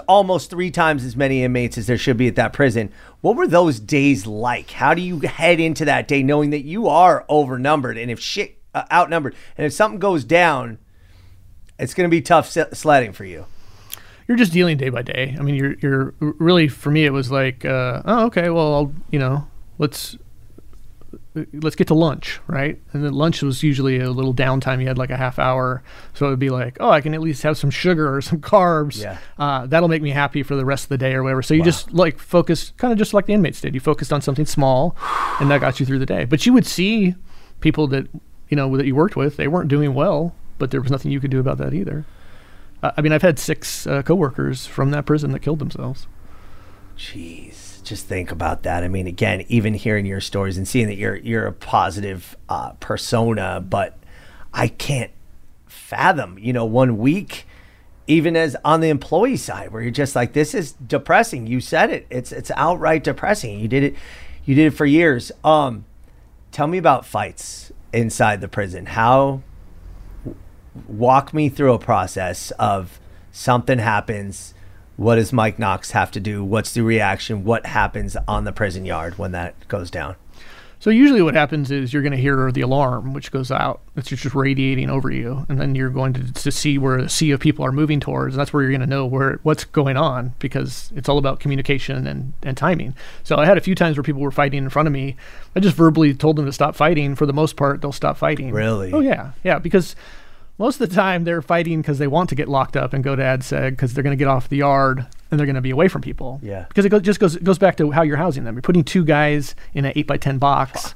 almost three times as many inmates as there should be at that prison. What were those days like? How do you head into that day knowing that you are overnumbered, and if shit uh, outnumbered, and if something goes down, it's going to be tough sledding for you? You're just dealing day by day. I mean, you're you're really, for me, it was like, uh, oh, okay, well, I'll, you know, let's let's get to lunch, right? And then lunch was usually a little downtime. You had like a half hour, so it would be like, oh, I can at least have some sugar or some carbs. Yeah. Uh, that'll make me happy for the rest of the day or whatever. So you wow. just like focused, kind of just like the inmates did. You focused on something small, and that got you through the day. But you would see people that you know that you worked with; they weren't doing well, but there was nothing you could do about that either. Uh, I mean, I've had six uh, coworkers from that prison that killed themselves. Jeez, just think about that. I mean, again, even hearing your stories and seeing that you're you're a positive uh, persona, but I can't fathom, you know, one week, even as on the employee side, where you're just like, this is depressing. You said it. It's it's outright depressing. You did it. You did it for years. Um, tell me about fights inside the prison. How? Walk me through a process of something happens. What does Mike Knox have to do? What's the reaction? What happens on the prison yard when that goes down? So usually what happens is you're going to hear the alarm, which goes out. It's just radiating over you. And then you're going to, to see where a sea of people are moving towards. And that's where you're going to know where what's going on, because it's all about communication and, and timing. So I had a few times where people were fighting in front of me. I just verbally told them to stop fighting. For the most part, they'll stop fighting. Really? Oh, yeah. Yeah, because most of the time they're fighting because they want to get locked up and go to ADSEG, because they're going to get off the yard and they're going to be away from people. Yeah. Because it go, just goes it goes back to how you're housing them. You're putting two guys in an eight by ten box,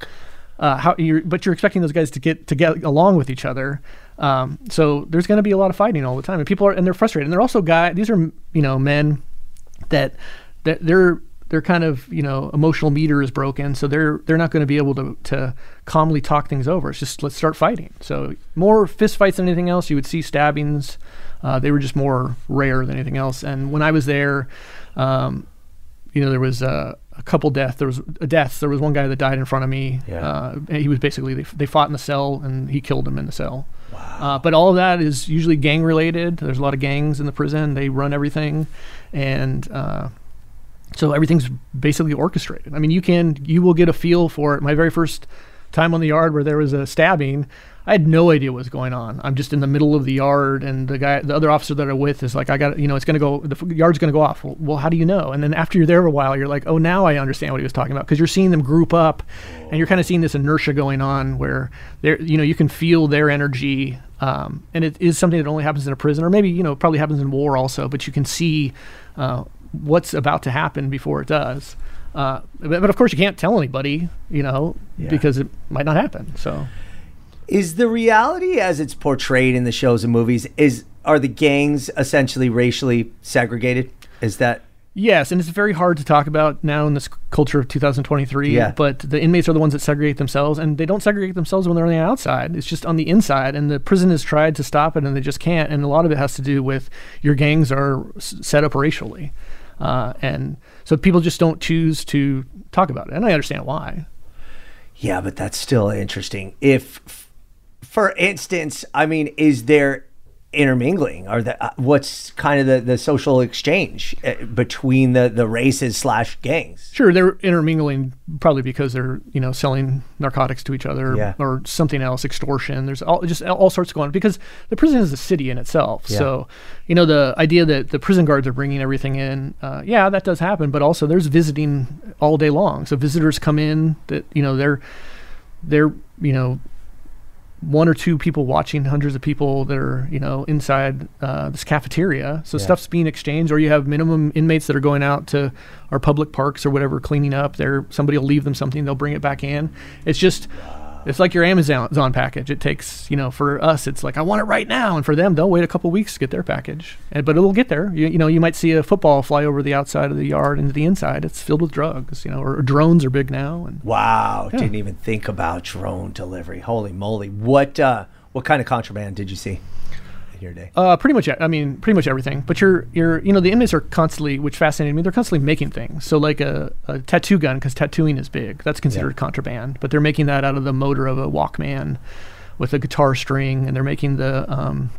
uh, how you're, but you're expecting those guys to get to get along with each other. Um, so there's going to be a lot of fighting all the time, and people are and they're frustrated. And they're also guys. These are you know men that that they're. they're kind of, you know, emotional meter is broken, so they're they're not going to be able to to calmly talk things over. It's just, let's start fighting. So more fist fights than anything else. You would see stabbings. Uh, they were just more rare than anything else. And when I was there, um, you know, there was a, a couple deaths. There was a death. There was one guy that died in front of me. Yeah. Uh, he was basically, they, they fought in the cell, and he killed him in the cell. Wow. Uh, but all of that is usually gang related. There's a lot of gangs in the prison. They run everything. And uh, so everything's basically orchestrated. I mean, you can, you will get a feel for it. My very first time on the yard where there was a stabbing, I had no idea what was going on. I'm just in the middle of the yard, and the guy, the other officer that I'm with, is like, I got, you know, it's going to go, the yard's going to go off. Well, well, how do you know? And then after you're there a while, you're like, oh, now I understand what he was talking about, because you're seeing them group up, and you're kind of seeing this inertia going on where they're, you know, you can feel their energy. Um, and it is something that only happens in a prison, or maybe, you know, probably happens in war also, but you can see uh, what's about to happen before it does. Uh, but, but of course you can't tell anybody, you know, yeah. because it might not happen. So. Is the reality as it's portrayed in the shows and movies, is are the gangs essentially racially segregated? Is that... Yes, and it's very hard to talk about now in this culture of two thousand twenty-three, yeah. but the inmates are the ones that segregate themselves, and they don't segregate themselves when they're on the outside. It's just on the inside, and the prison has tried to stop it, and they just can't, and a lot of it has to do with your gangs are set up racially. Uh, and so people just don't choose to talk about it, and I understand why. Yeah, but that's still interesting. If... For instance, I mean, is there intermingling, or the, uh, what's kind of the, the social exchange between the, the races slash gangs? Sure, they're intermingling probably because they're, you know, selling narcotics to each other, yeah. or something else, extortion. There's all just all sorts going on because the prison is a city in itself. Yeah. So, you know, the idea that the prison guards are bringing everything in, uh, yeah, that does happen. But also there's visiting all day long. So visitors come in that, you know, they're they're, you know, one or two people watching hundreds of people that are, you know, inside uh, this cafeteria. So yeah. stuff's being exchanged, or you have minimum inmates that are going out to our public parks or whatever, cleaning up. They're, somebody will leave them something, they'll bring it back in. It's just, wow. it's like your Amazon package. It takes, you know, for us, it's like, I want it right now. And for them, they'll wait a couple of weeks to get their package, and, but it'll get there. You, you know, you might see a football fly over the outside of the yard into the inside. It's filled with drugs, you know, or, or drones are big now. And, wow. Yeah. Didn't even think about drone delivery. Holy moly. What, uh, what kind of contraband did you see in your day? Uh, pretty much. I mean, pretty much everything, but you're, you're, you know, the inmates are constantly, which fascinated me, they're constantly making things. So like a, a tattoo gun, cause tattooing is big, that's considered yeah. contraband, but they're making that out of the motor of a Walkman with a guitar string, and they're making the, um,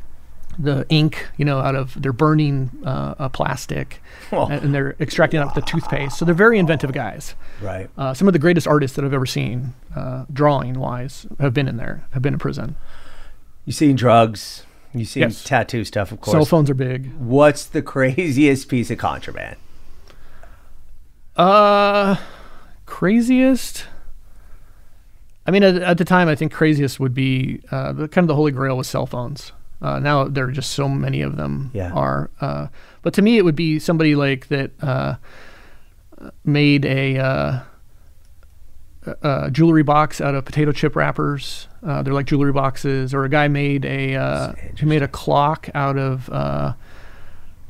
the ink, you know, out of, they're burning uh, a plastic, oh. and, and they're extracting wow. out with the toothpaste. So they're very inventive guys. Right. Uh, some of the greatest artists that I've ever seen, uh, drawing-wise, have been in there, have been in prison. You've seen drugs. You've seen yes. tattoo stuff, of course. Cell phones are big. What's the craziest piece of contraband? Uh, craziest? I mean, at, at the time, I think craziest would be uh, the, kind of the holy grail was cell phones. Uh, now there are just so many of them yeah. are. Uh, but to me, it would be somebody like that uh, made a, uh, a jewelry box out of potato chip wrappers. Uh, they're like jewelry boxes. Or a guy made a uh, who made a clock out of uh,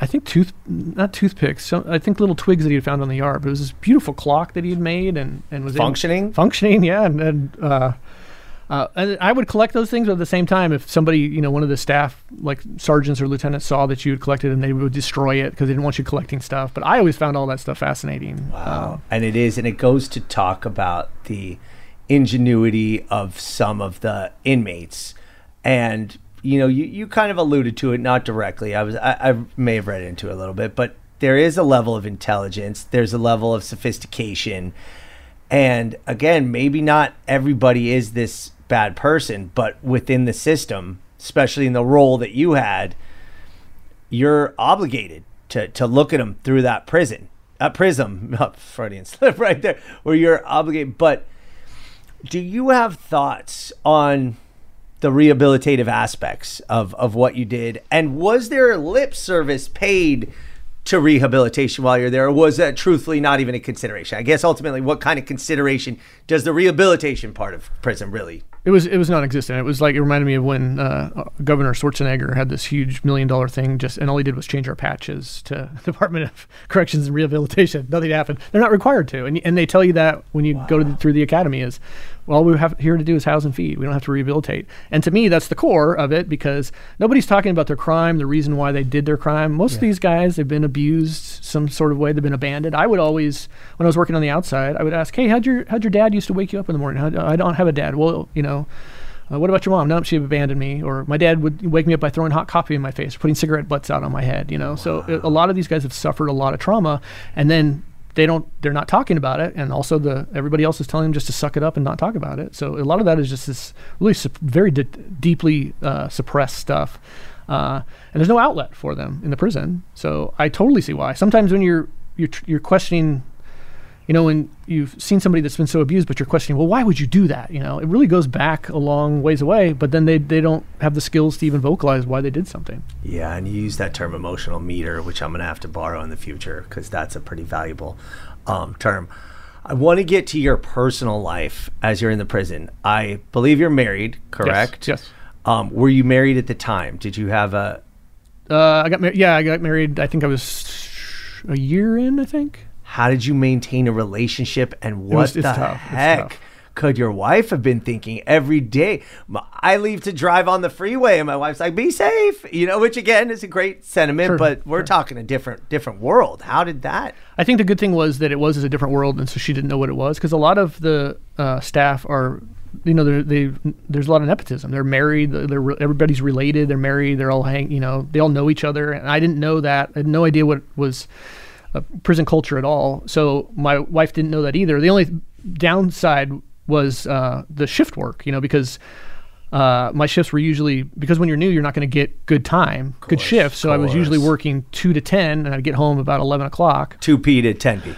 I think tooth not toothpicks. So I think little twigs that he had found on the yard. But it was this beautiful clock that he had made and and was functioning. In, functioning, yeah, and. and uh, Uh, and I would collect those things, but at the same time, if somebody, you know, one of the staff, like sergeants or lieutenants, saw that you had collected them, they would destroy it because they didn't want you collecting stuff. But I always found all that stuff fascinating. Wow. Um, and it is, and it goes to talk about the ingenuity of some of the inmates. And, you know, you, you kind of alluded to it, not directly. I was, I, I may have read into it a little bit, but there is a level of intelligence. There's a level of sophistication. And again, maybe not everybody is this bad person, but within the system, especially in the role that you had, you're obligated to to look at them through that prison, uh, prism, oh, Freudian slip right there, where you're obligated. But do you have thoughts on the rehabilitative aspects of, of what you did? And was there lip service paid to rehabilitation while you're there? Or was that truthfully not even a consideration? I guess ultimately, what kind of consideration does the rehabilitation part of prison really It was it was non-existent. It was like, it reminded me of when uh, Governor Schwarzenegger had this huge million dollar thing, just and all he did was change our patches to Department of Corrections and Rehabilitation. Nothing happened. They're not required to, and and they tell you that when you wow. go to the, through the academy is, well, all we have here to do is house and feed. We don't have to rehabilitate. And to me, that's the core of it, because nobody's talking about their crime, the reason why they did their crime. Most yeah. of these guys, they've been abused some sort of way. They've been abandoned. I would always, when I was working on the outside, I would ask, hey, how'd your how'd your dad used to wake you up in the morning? How'd, I don't have a dad. Well, you know. Uh, what about your mom? No, she abandoned me. Or my dad would wake me up by throwing hot coffee in my face, putting cigarette butts out on my head, you know. Wow. So it, a lot of these guys have suffered a lot of trauma, and then they don't, they're not talking about it. And also the, everybody else is telling them just to suck it up and not talk about it. So a lot of that is just this really su- very di- deeply uh, suppressed stuff. Uh, and there's no outlet for them in the prison. So I totally see why. Sometimes when you're, you're, tr- you're questioning, you know, when you've seen somebody that's been so abused, but you're questioning, well, why would you do that? You know, it really goes back a long ways away, but then they, they don't have the skills to even vocalize why they did something. Yeah, and you use that term emotional meter, which I'm going to have to borrow in the future, because that's a pretty valuable um, term. I want to get to your personal life as you're in the prison. I believe you're married, correct? Yes, yes. Um, were you married at the time? Did you have a... Uh, I got mar- yeah, I got married, I think I was a year in, I think. How did you maintain a relationship, and what the heck could your wife have been thinking every day? I leave to drive on the freeway, and my wife's like, "Be safe," you know, which again is a great sentiment, sure, but we're sure. talking a different different world. How did that? I think the good thing was that it was a different world, and so she didn't know what it was, because a lot of the uh, staff are, you know, they're, they there's a lot of nepotism. They're married. They're re- everybody's related. They're married. They're all hang. You know, they all know each other, and I didn't know that. I had no idea what was. Prison culture at all. So my wife didn't know that either. The only downside was uh, the shift work, you know, because uh, my shifts were usually, because when you're new, you're not going to get good time, course, good shifts. So course. I was usually working two to ten, and I'd get home about eleven o'clock. two p to ten p.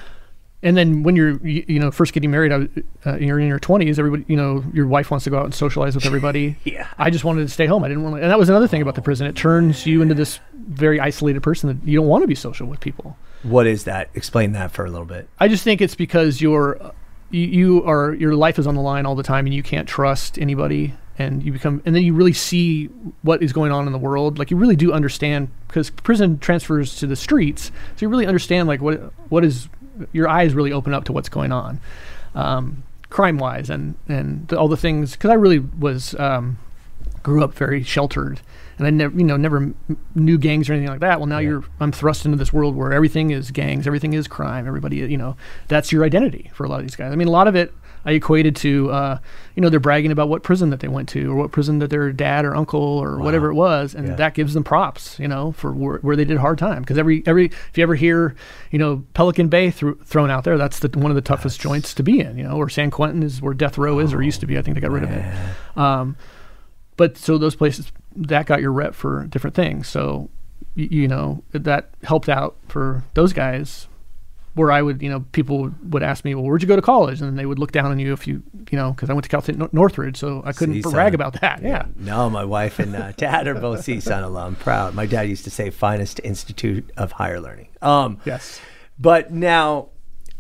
And then when you're, you know, first getting married, I, uh, you're in your twenties, everybody, you know, your wife wants to go out and socialize with everybody. Yeah. I just wanted to stay home. I didn't want to, and that was another thing about the prison. It turns you into this very isolated person that you don't want to be social with people. What is that? Explain that for a little bit. I just think it's because you're, you, you are, your life is on the line all the time, and you can't trust anybody, and you become, and then you really see what is going on in the world. Like, you really do understand, because prison transfers to the streets. So you really understand, like, what, what is, your eyes really open up to what's going on, um, crime-wise, and and all the things. Because I really was um, grew up very sheltered, and I never, you know, never m- knew gangs or anything like that. Well, now yeah. you're I'm thrust into this world where everything is gangs, everything is crime, everybody, you know, that's your identity for a lot of these guys. I mean, a lot of it I equated to, uh, you know, they're bragging about what prison that they went to, or what prison that their dad or uncle or wow. whatever it was, and yeah. that gives them props, you know, for where, where they did hard time. Because every every if you ever hear, you know, Pelican Bay th- thrown out there, that's the one of the toughest that's... joints to be in, you know, or San Quentin is where death row is, oh, or used to be. I think they got rid man. of it. Um, but so those places that got your rep for different things. So y- you know that helped out for those guys. Where I would, you know, people would ask me, well, where'd you go to college? And they would look down on you if you, you know, because I went to Cal State Northridge, so I couldn't C-Sun. brag about that. Yeah. No, my wife and uh, dad are both C S U N alum. Proud. My dad used to say, finest institute of higher learning. Um, yes. But now,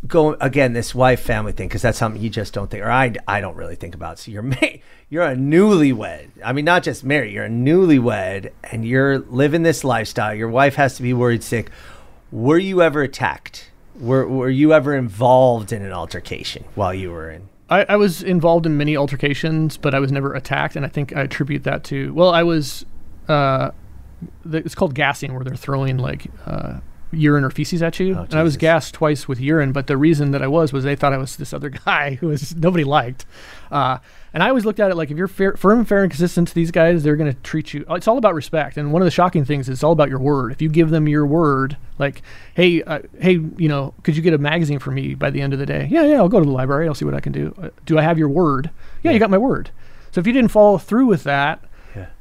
going again, this wife family thing, because that's something you just don't think, or I, I don't really think about. So you're ma- you're a newlywed. I mean, not just married, you're a newlywed, and you're living this lifestyle. Your wife has to be worried sick. Were you ever attacked? Were were you ever involved in an altercation while you were in? I, I was involved in many altercations, but I was never attacked, and I think I attribute that to, well, I was, uh, the, it's called gassing, where they're throwing, like, uh, urine or feces at you. Oh, and I was gassed twice with urine, but the reason that I was was they thought I was this other guy who was nobody liked. Uh, and I always looked at it like, if you're fair, firm, fair, and consistent to these guys, they're going to treat you. It's all about respect. And one of the shocking things is it's all about your word. If you give them your word, like, hey, uh, hey, you know, could you get a magazine for me by the end of the day? Yeah, yeah, I'll go to the library. I'll see what I can do. Uh, do I have your word? Yeah, yeah, you got my word. So if you didn't follow through with that,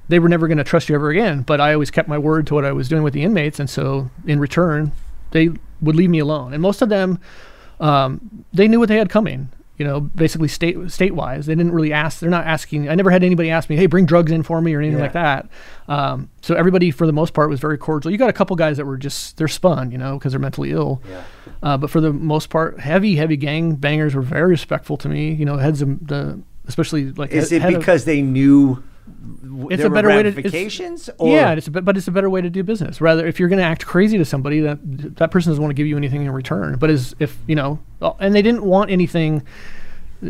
they were never going to trust you ever again. But I always kept my word to what I was doing with the inmates. And so in return, they would leave me alone. And most of them, um, they knew what they had coming, you know, basically state state-wise. They didn't really ask. They're not asking. I never had anybody ask me, hey, bring drugs in for me or anything yeah. like that. Um, so everybody, for the most part, was very cordial. You got a couple guys that were just, they're spun, you know, because they're mentally ill. Yeah. Uh, but for the most part, heavy, heavy gang bangers were very respectful to me. You know, heads of the especially like. Is it because they knew there were ramifications? Yeah, it's a, but it's a better way to do business. Rather, if you're going to act crazy to somebody, that that person doesn't want to give you anything in return. But is if you know, and they didn't want anything.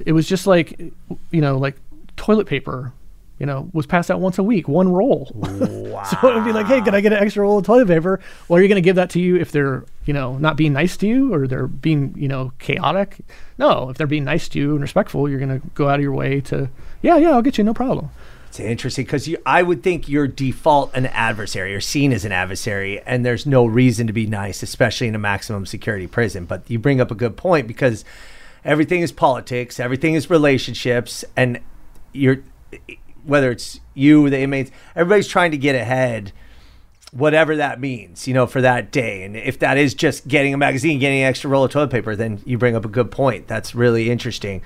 It was just like, you know, like toilet paper. You know, was passed out once a week, one roll. Wow. So it would be like, hey, can I get an extra roll of toilet paper? Well, are you going to give that to you if they're, you know, not being nice to you, or they're being, you know, chaotic? No, if they're being nice to you and respectful, you're going to go out of your way to, yeah, yeah, I'll get you, no problem. It's interesting because I would think you're default an adversary or seen as an adversary, and there's no reason to be nice, especially in a maximum security prison. But you bring up a good point because everything is politics, everything is relationships, and you're... whether it's you, the inmates, everybody's trying to get ahead, whatever that means, you know, for that day. And if that is just getting a magazine, getting an extra roll of toilet paper, then you bring up a good point. That's really interesting.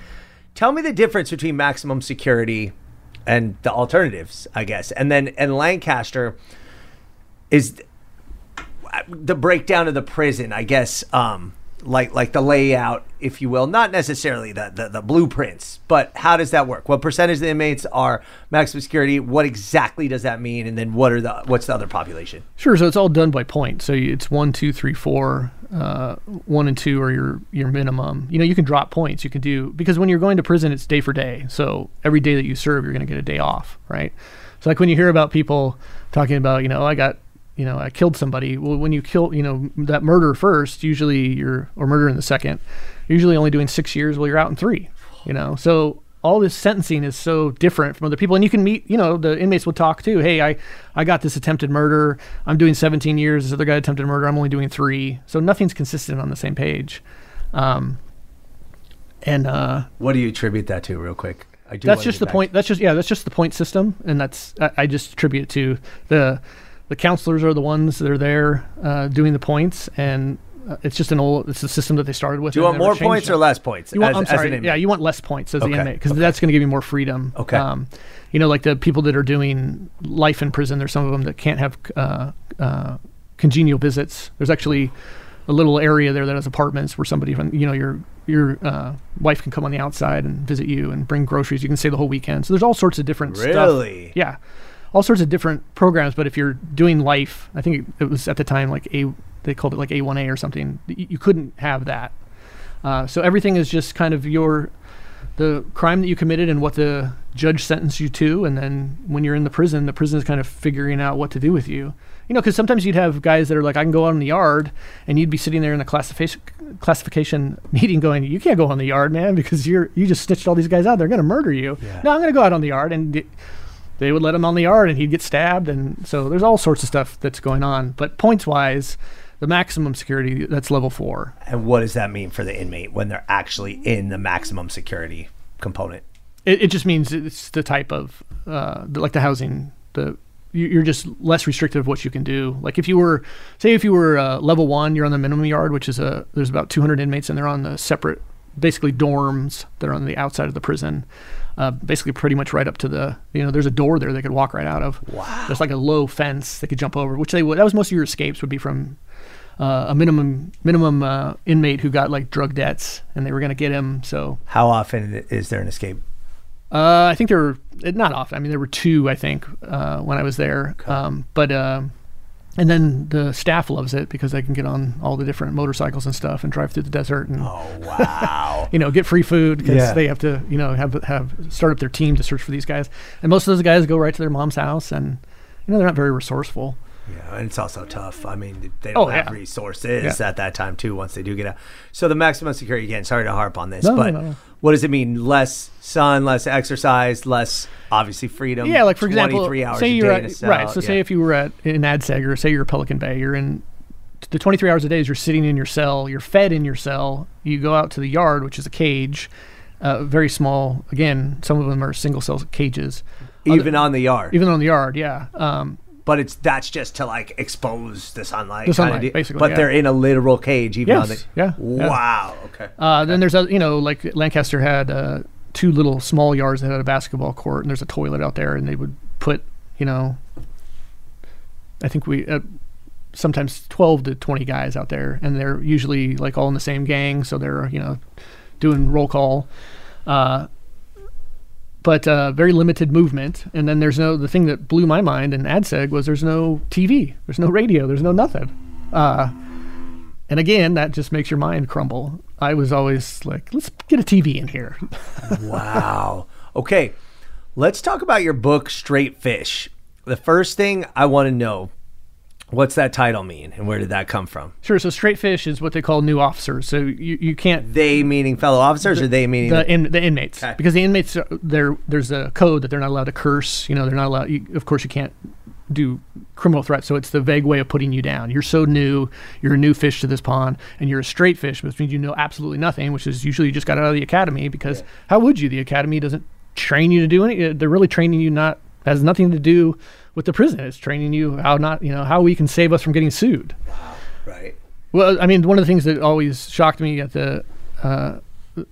Tell me the difference between maximum security and the alternatives, I guess. And then, and Lancaster is the breakdown of the prison, I guess, um, like like the layout, if you will, not necessarily the, the the blueprints, but how does that work? What percentage of the inmates are maximum security? What exactly does that mean? And then what are the what's the other population? Sure, so it's all done by point. So it's one, two, three, four. Uh, one and two are your your minimum. You know, you can drop points. You can do because when you're going to prison, it's day for day. So every day that you serve, you're going to get a day off, right? So like when you hear about people talking about, you know, I got. you know, I killed somebody. Well, when you kill, you know, that murder first, usually you're, or murder in the second, you're usually only doing six years while you're out in three, you know? So all this sentencing is so different from other people. And you can meet, you know, the inmates will talk too. Hey, I, I got this attempted murder. I'm doing seventeen years. This other guy attempted murder. I'm only doing three. So nothing's consistent on the same page. Um, and, uh, what do you attribute that to real quick? I do. That's just the back. point. That's just, yeah, that's just the point system. And that's, I, I just attribute it to the, The counselors are the ones that are there uh, doing the points, and uh, it's just an old, it's the system that they started with. Do you want more points it. or less points? You want, as, I'm sorry, as yeah, you want less points as okay. the inmate because okay. that's going to give you more freedom. Okay. Um, you know, like the people that are doing life in prison, there's some of them that can't have uh, uh, congenial visits. There's actually a little area there that has apartments where somebody from, you know, your your uh, wife can come on the outside and visit you and bring groceries. You can stay the whole weekend. So there's all sorts of different really? stuff. Really? Yeah. All sorts of different programs, but if you're doing life, I think it, it was at the time like a they called it like A one A or something. You, you couldn't have that. Uh, so everything is just kind of your the crime that you committed and what the judge sentenced you to, and then when you're in the prison, the prison is kind of figuring out what to do with you. You know, because sometimes you'd have guys that are like, I can go out in the yard, and you'd be sitting there in the classification classification meeting going, you can't go on the yard, man, because you're you just snitched all these guys out. They're gonna murder you. Yeah. No, I'm gonna go out on the yard and. D- They would let him on the yard and he'd get stabbed. And so there's all sorts of stuff that's going on. But points wise, the maximum security, that's level four. And what does that mean for the inmate when they're actually in the maximum security component? It, it just means it's the type of, uh, the, like the housing, the you're just less restrictive of what you can do. Like if you were, say if you were uh, level one, you're on the minimum yard, which is a, there's about two hundred inmates and they're on the separate, basically dorms that are on the outside of the prison. Uh, basically pretty much right up to the, you know, there's a door there they could walk right out of. Wow. There's like a low fence they could jump over, which they would, that was most of your escapes would be from uh, a minimum minimum uh, inmate who got like drug debts and they were going to get him, so. How often is there an escape? Uh, I think there were, not often, I mean there were two I think uh, when I was there, okay. um, but, uh, and then the staff loves it because they can get on all the different motorcycles and stuff and drive through the desert and. Oh, wow. You know, get free food because yeah. they have to, you know, have have start up their team to search for these guys. And most of those guys go right to their mom's house and, you know, they're not very resourceful. Yeah, and it's also tough. I mean, they don't oh, have yeah. resources yeah. at that time, too, once they do get out. So the maximum security, again, sorry to harp on this, no, but no, no, no. what does it mean? Less sun, less exercise, less, obviously, freedom. Yeah, like, for example, twenty-three hours say a you're day at, in a cell. Right, so yeah. say if you were at in ADSEG or say you're Pelican Bay, you're in... the twenty-three hours a day is you're sitting in your cell, you're fed in your cell, you go out to the yard, which is a cage, uh, very small. Again, some of them are single cell cages. Even Other, on the yard? Even on the yard, yeah. Um, but it's that's just to like expose the sunlight. The sunlight, kind of, basically. But yeah. they're in a literal cage even yes, on the... yeah. Wow, yeah. okay. Uh, then there's, a, you know, like Lancaster had uh, two little small yards that had a basketball court and there's a toilet out there and they would put, you know, I think we... Uh, sometimes twelve to twenty guys out there and they're usually like all in the same gang. So they're, you know, doing roll call. Uh, but uh, very limited movement. And then there's no, the thing that blew my mind in AdSeg was there's no T V, there's no radio, there's no nothing. Uh, and again, that just makes your mind crumble. I was always like, let's get a T V in here. Wow. Okay, let's talk about your book, Straight Fish. The first thing I want to know, what's that title mean and where did that come from? Sure, so Straight Fish is what they call new officers. So you, you can't... They meaning fellow officers the, or they meaning... The, in, the inmates. Okay. Because the inmates, they're, there's a code that they're not allowed to curse. You know, they're not allowed... You, of course, you can't do criminal threats, so it's the vague way of putting you down. You're so new, you're a new fish to this pond, and you're a straight fish, which means you know absolutely nothing, which is usually you just got out of the academy because yeah. how would you? The academy doesn't train you to do anything. They're really training you not... has nothing to do with the prison. It's training you how not, you know, how we can save us from getting sued. Wow, right. Well, I mean, one of the things that always shocked me at the uh,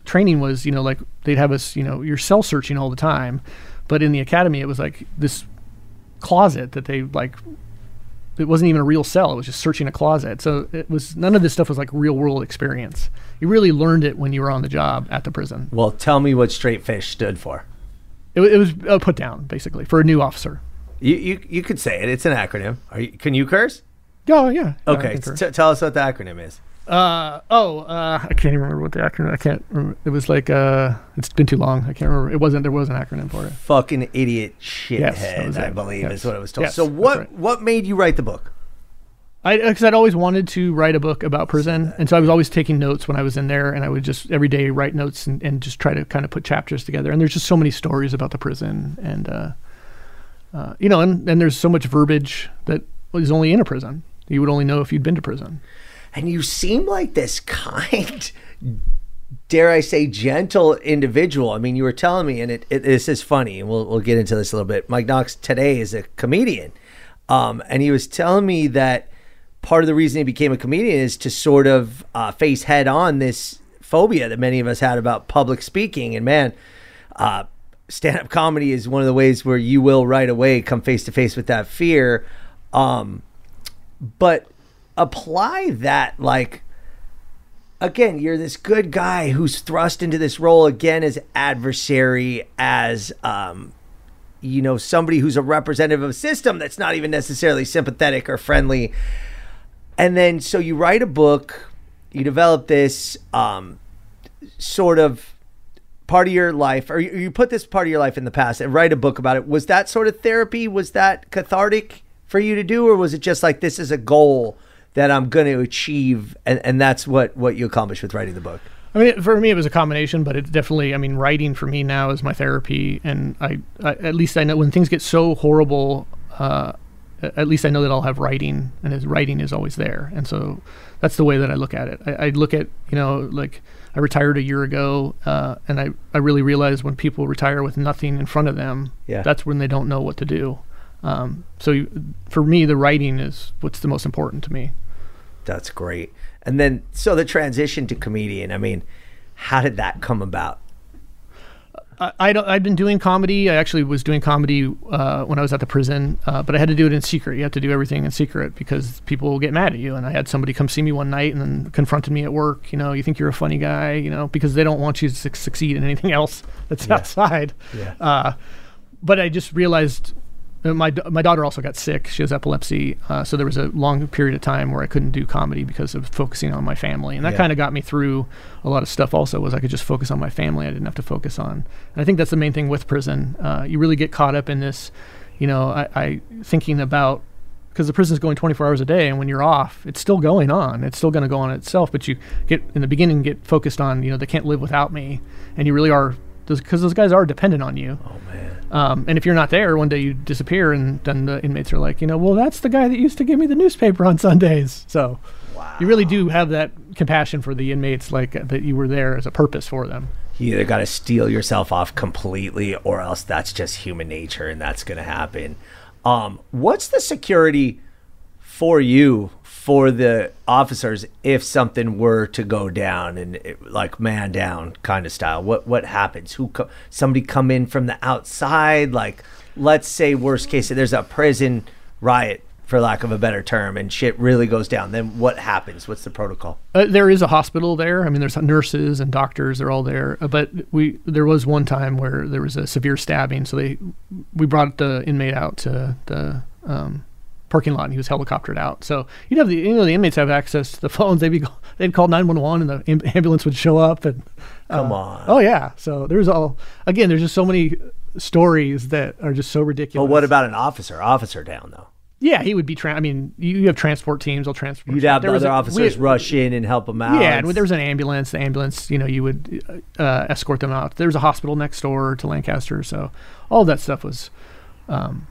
training was, you know, like they'd have us, you know, you're cell searching all the time, but in the academy, it was like this closet that they like, it wasn't even a real cell. It was just searching a closet. So it was, none of this stuff was like real world experience. You really learned it when you were on the job at the prison. Well, tell me what Straight Fish stood for. It, it was a put down, basically, for a new officer. You you, you could say it. It's an acronym. Are you, can you curse? Oh, yeah. Okay. T- tell us what the acronym is. Uh, oh, uh, I can't even remember what the acronym I can't remember. It was like, uh, it's been too long. I can't remember. It wasn't, there was an acronym for it. Fucking idiot shithead, yes, I believe, yes. is what I was told. Yes, so what, right. what made you write the book? I, because I'd always wanted to write a book about prison, and so I was always taking notes when I was in there, and I would just every day write notes and, and just try to kind of put chapters together. And there's just so many stories about the prison, and uh, uh, you know, and, and there's so much verbiage that is only in a prison. You would only know if you'd been to prison. And you seem like this kind, dare I say, gentle individual. I mean, you were telling me, and it, it this is funny, and we'll we'll get into this a little bit. Mike Knox today is a comedian, um, and he was telling me that. Part of the reason he became a comedian is to sort of uh, face head on this phobia that many of us had about public speaking. And man, uh, stand-up comedy is one of the ways where you will right away come face to face with that fear. Um, but apply that, like, again, you're this good guy who's thrust into this role again as adversary, as, um, you know, somebody who's a representative of a system that's not even necessarily sympathetic or friendly. And then, so you write a book, you develop this um, sort of part of your life, or you, you put this part of your life in the past and write a book about it. Was that sort of therapy? Was that cathartic for you to do? Or was it just like, this is a goal that I'm going to achieve? And, and that's what, what you accomplish with writing the book. I mean, for me, it was a combination, but it definitely, I mean, writing for me now is my therapy. And I, I at least I know when things get so horrible, uh, at least I know that I'll have writing, and his writing is always there. And so that's the way that I look at it. I, I look at, you know, like I retired a year ago uh, and I, I really realized when people retire with nothing in front of them, yeah. that's when they don't know what to do. Um, so you, for me, the writing is what's the most important to me. That's great. And then, so the transition to comedian, I mean, how did that come about? I don't, I'd been doing comedy. I actually was doing comedy uh, when I was at the prison, uh, but I had to do it in secret. You have to do everything in secret because people will get mad at you. And I had somebody come see me one night and then confronted me at work. You know, you think you're a funny guy, you know, because they don't want you to su- succeed in anything else that's yeah. outside. Yeah. Uh, but I just realized my my daughter also got sick. She has epilepsy. Uh, so there was a long period of time where I couldn't do comedy because of focusing on my family. And that yeah. kind of got me through a lot of stuff also, was I could just focus on my family. I didn't have to focus on. And I think that's the main thing with prison. Uh, you really get caught up in this, you know, I, I thinking about, because the prison's going twenty-four hours a day, and when you're off, it's still going on. It's still going to go on itself. But you get, in the beginning, get focused on, you know, they can't live without me. And you really are, because those guys are dependent on you. Oh, man. Um, and if you're not there, one day you disappear, and then the inmates are like, you know, well, that's the guy that used to give me the newspaper on Sundays. So wow. you really do have that compassion for the inmates, like uh, that you were there as a purpose for them. You either got to steal yourself off completely, or else that's just human nature, and that's going to happen. Um, what's the security for you, for the officers, if something were to go down, and it, like man down kind of style? What what happens? Who co- somebody come in from the outside? Like, let's say worst case, there's a prison riot for lack of a better term, and shit really goes down, then what happens? What's the protocol? Uh, there is a hospital there. I mean, there's nurses and doctors. They're all there. Uh, but we there was one time where there was a severe stabbing, so they we brought the inmate out to the um, parking lot, and he was helicoptered out. So you'd have the you know the inmates have access to the phones. They'd be they'd call nine one one, and the ambulance would show up. And uh, come on. Oh yeah. So there's all again. There's just so many stories that are just so ridiculous. Well, what about an officer? Officer down though. Yeah, he would be. Tra- I mean, you have transport teams. They'll transport. You'd have the other a, officers we, rush in and help them out. Yeah, and when there was an ambulance, the ambulance, you know, you would uh, escort them out. There was a hospital next door to Lancaster, so all that stuff was. Um,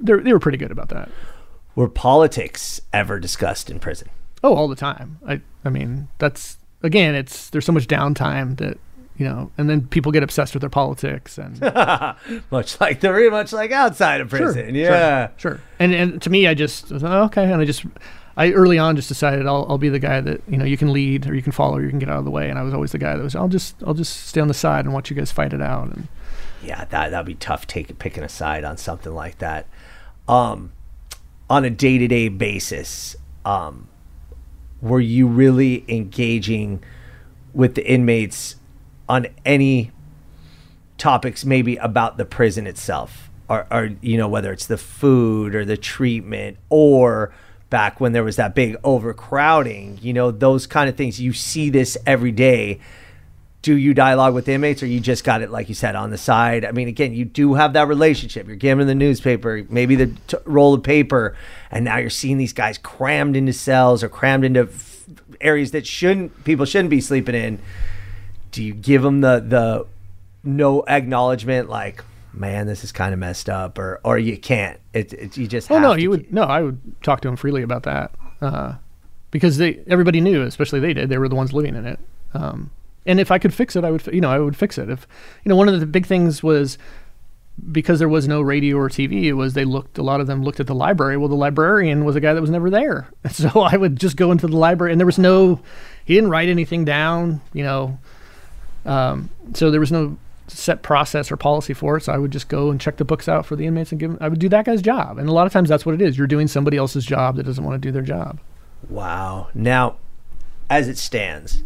they they were pretty good about that. Were politics ever discussed in prison? Oh, all the time. I I mean, that's again, it's there's so much downtime that. You know, and then people get obsessed with their politics, and much like very much like outside of prison, sure, yeah, sure, sure. And and to me, I just oh, okay, and I just I early on just decided I'll I'll be the guy that you know you can lead or you can follow or you can get out of the way, and I was always the guy that was I'll just I'll just stay on the side and watch you guys fight it out. And yeah, that that'd be tough taking picking a side on something like that, um, on a day to day basis. Um, were you really engaging with the inmates on any topics, maybe about the prison itself, or, or, you know, whether it's the food or the treatment, or back when there was that big overcrowding, you know, those kind of things? You see this every day. Do you dialogue with inmates, or you just got it, like you said, on the side? I mean, again, you do have that relationship. You're giving the newspaper, maybe the t- roll of paper, and now you're seeing these guys crammed into cells or crammed into f- areas that shouldn't people shouldn't be sleeping in. Do you give them the, the no acknowledgement, like, man, this is kind of messed up, or or you can't? It, it you just. Oh have no, to you would no. I would talk to them freely about that, uh, because they everybody knew, especially they did. They were the ones living in it, um, and if I could fix it, I would. You know, I would fix it. If you know, one of the big things was because there was no radio or T V. It was they looked. A lot of them looked at the library. Well, the librarian was a guy that was never there, so I would just go into the library, and there was no. He didn't write anything down. You know. Um, so there was no set process or policy for it. So I would just go and check the books out for the inmates and give them, I would do that guy's job. And a lot of times that's what it is. You're doing somebody else's job that doesn't want to do their job. Wow. Now, as it stands,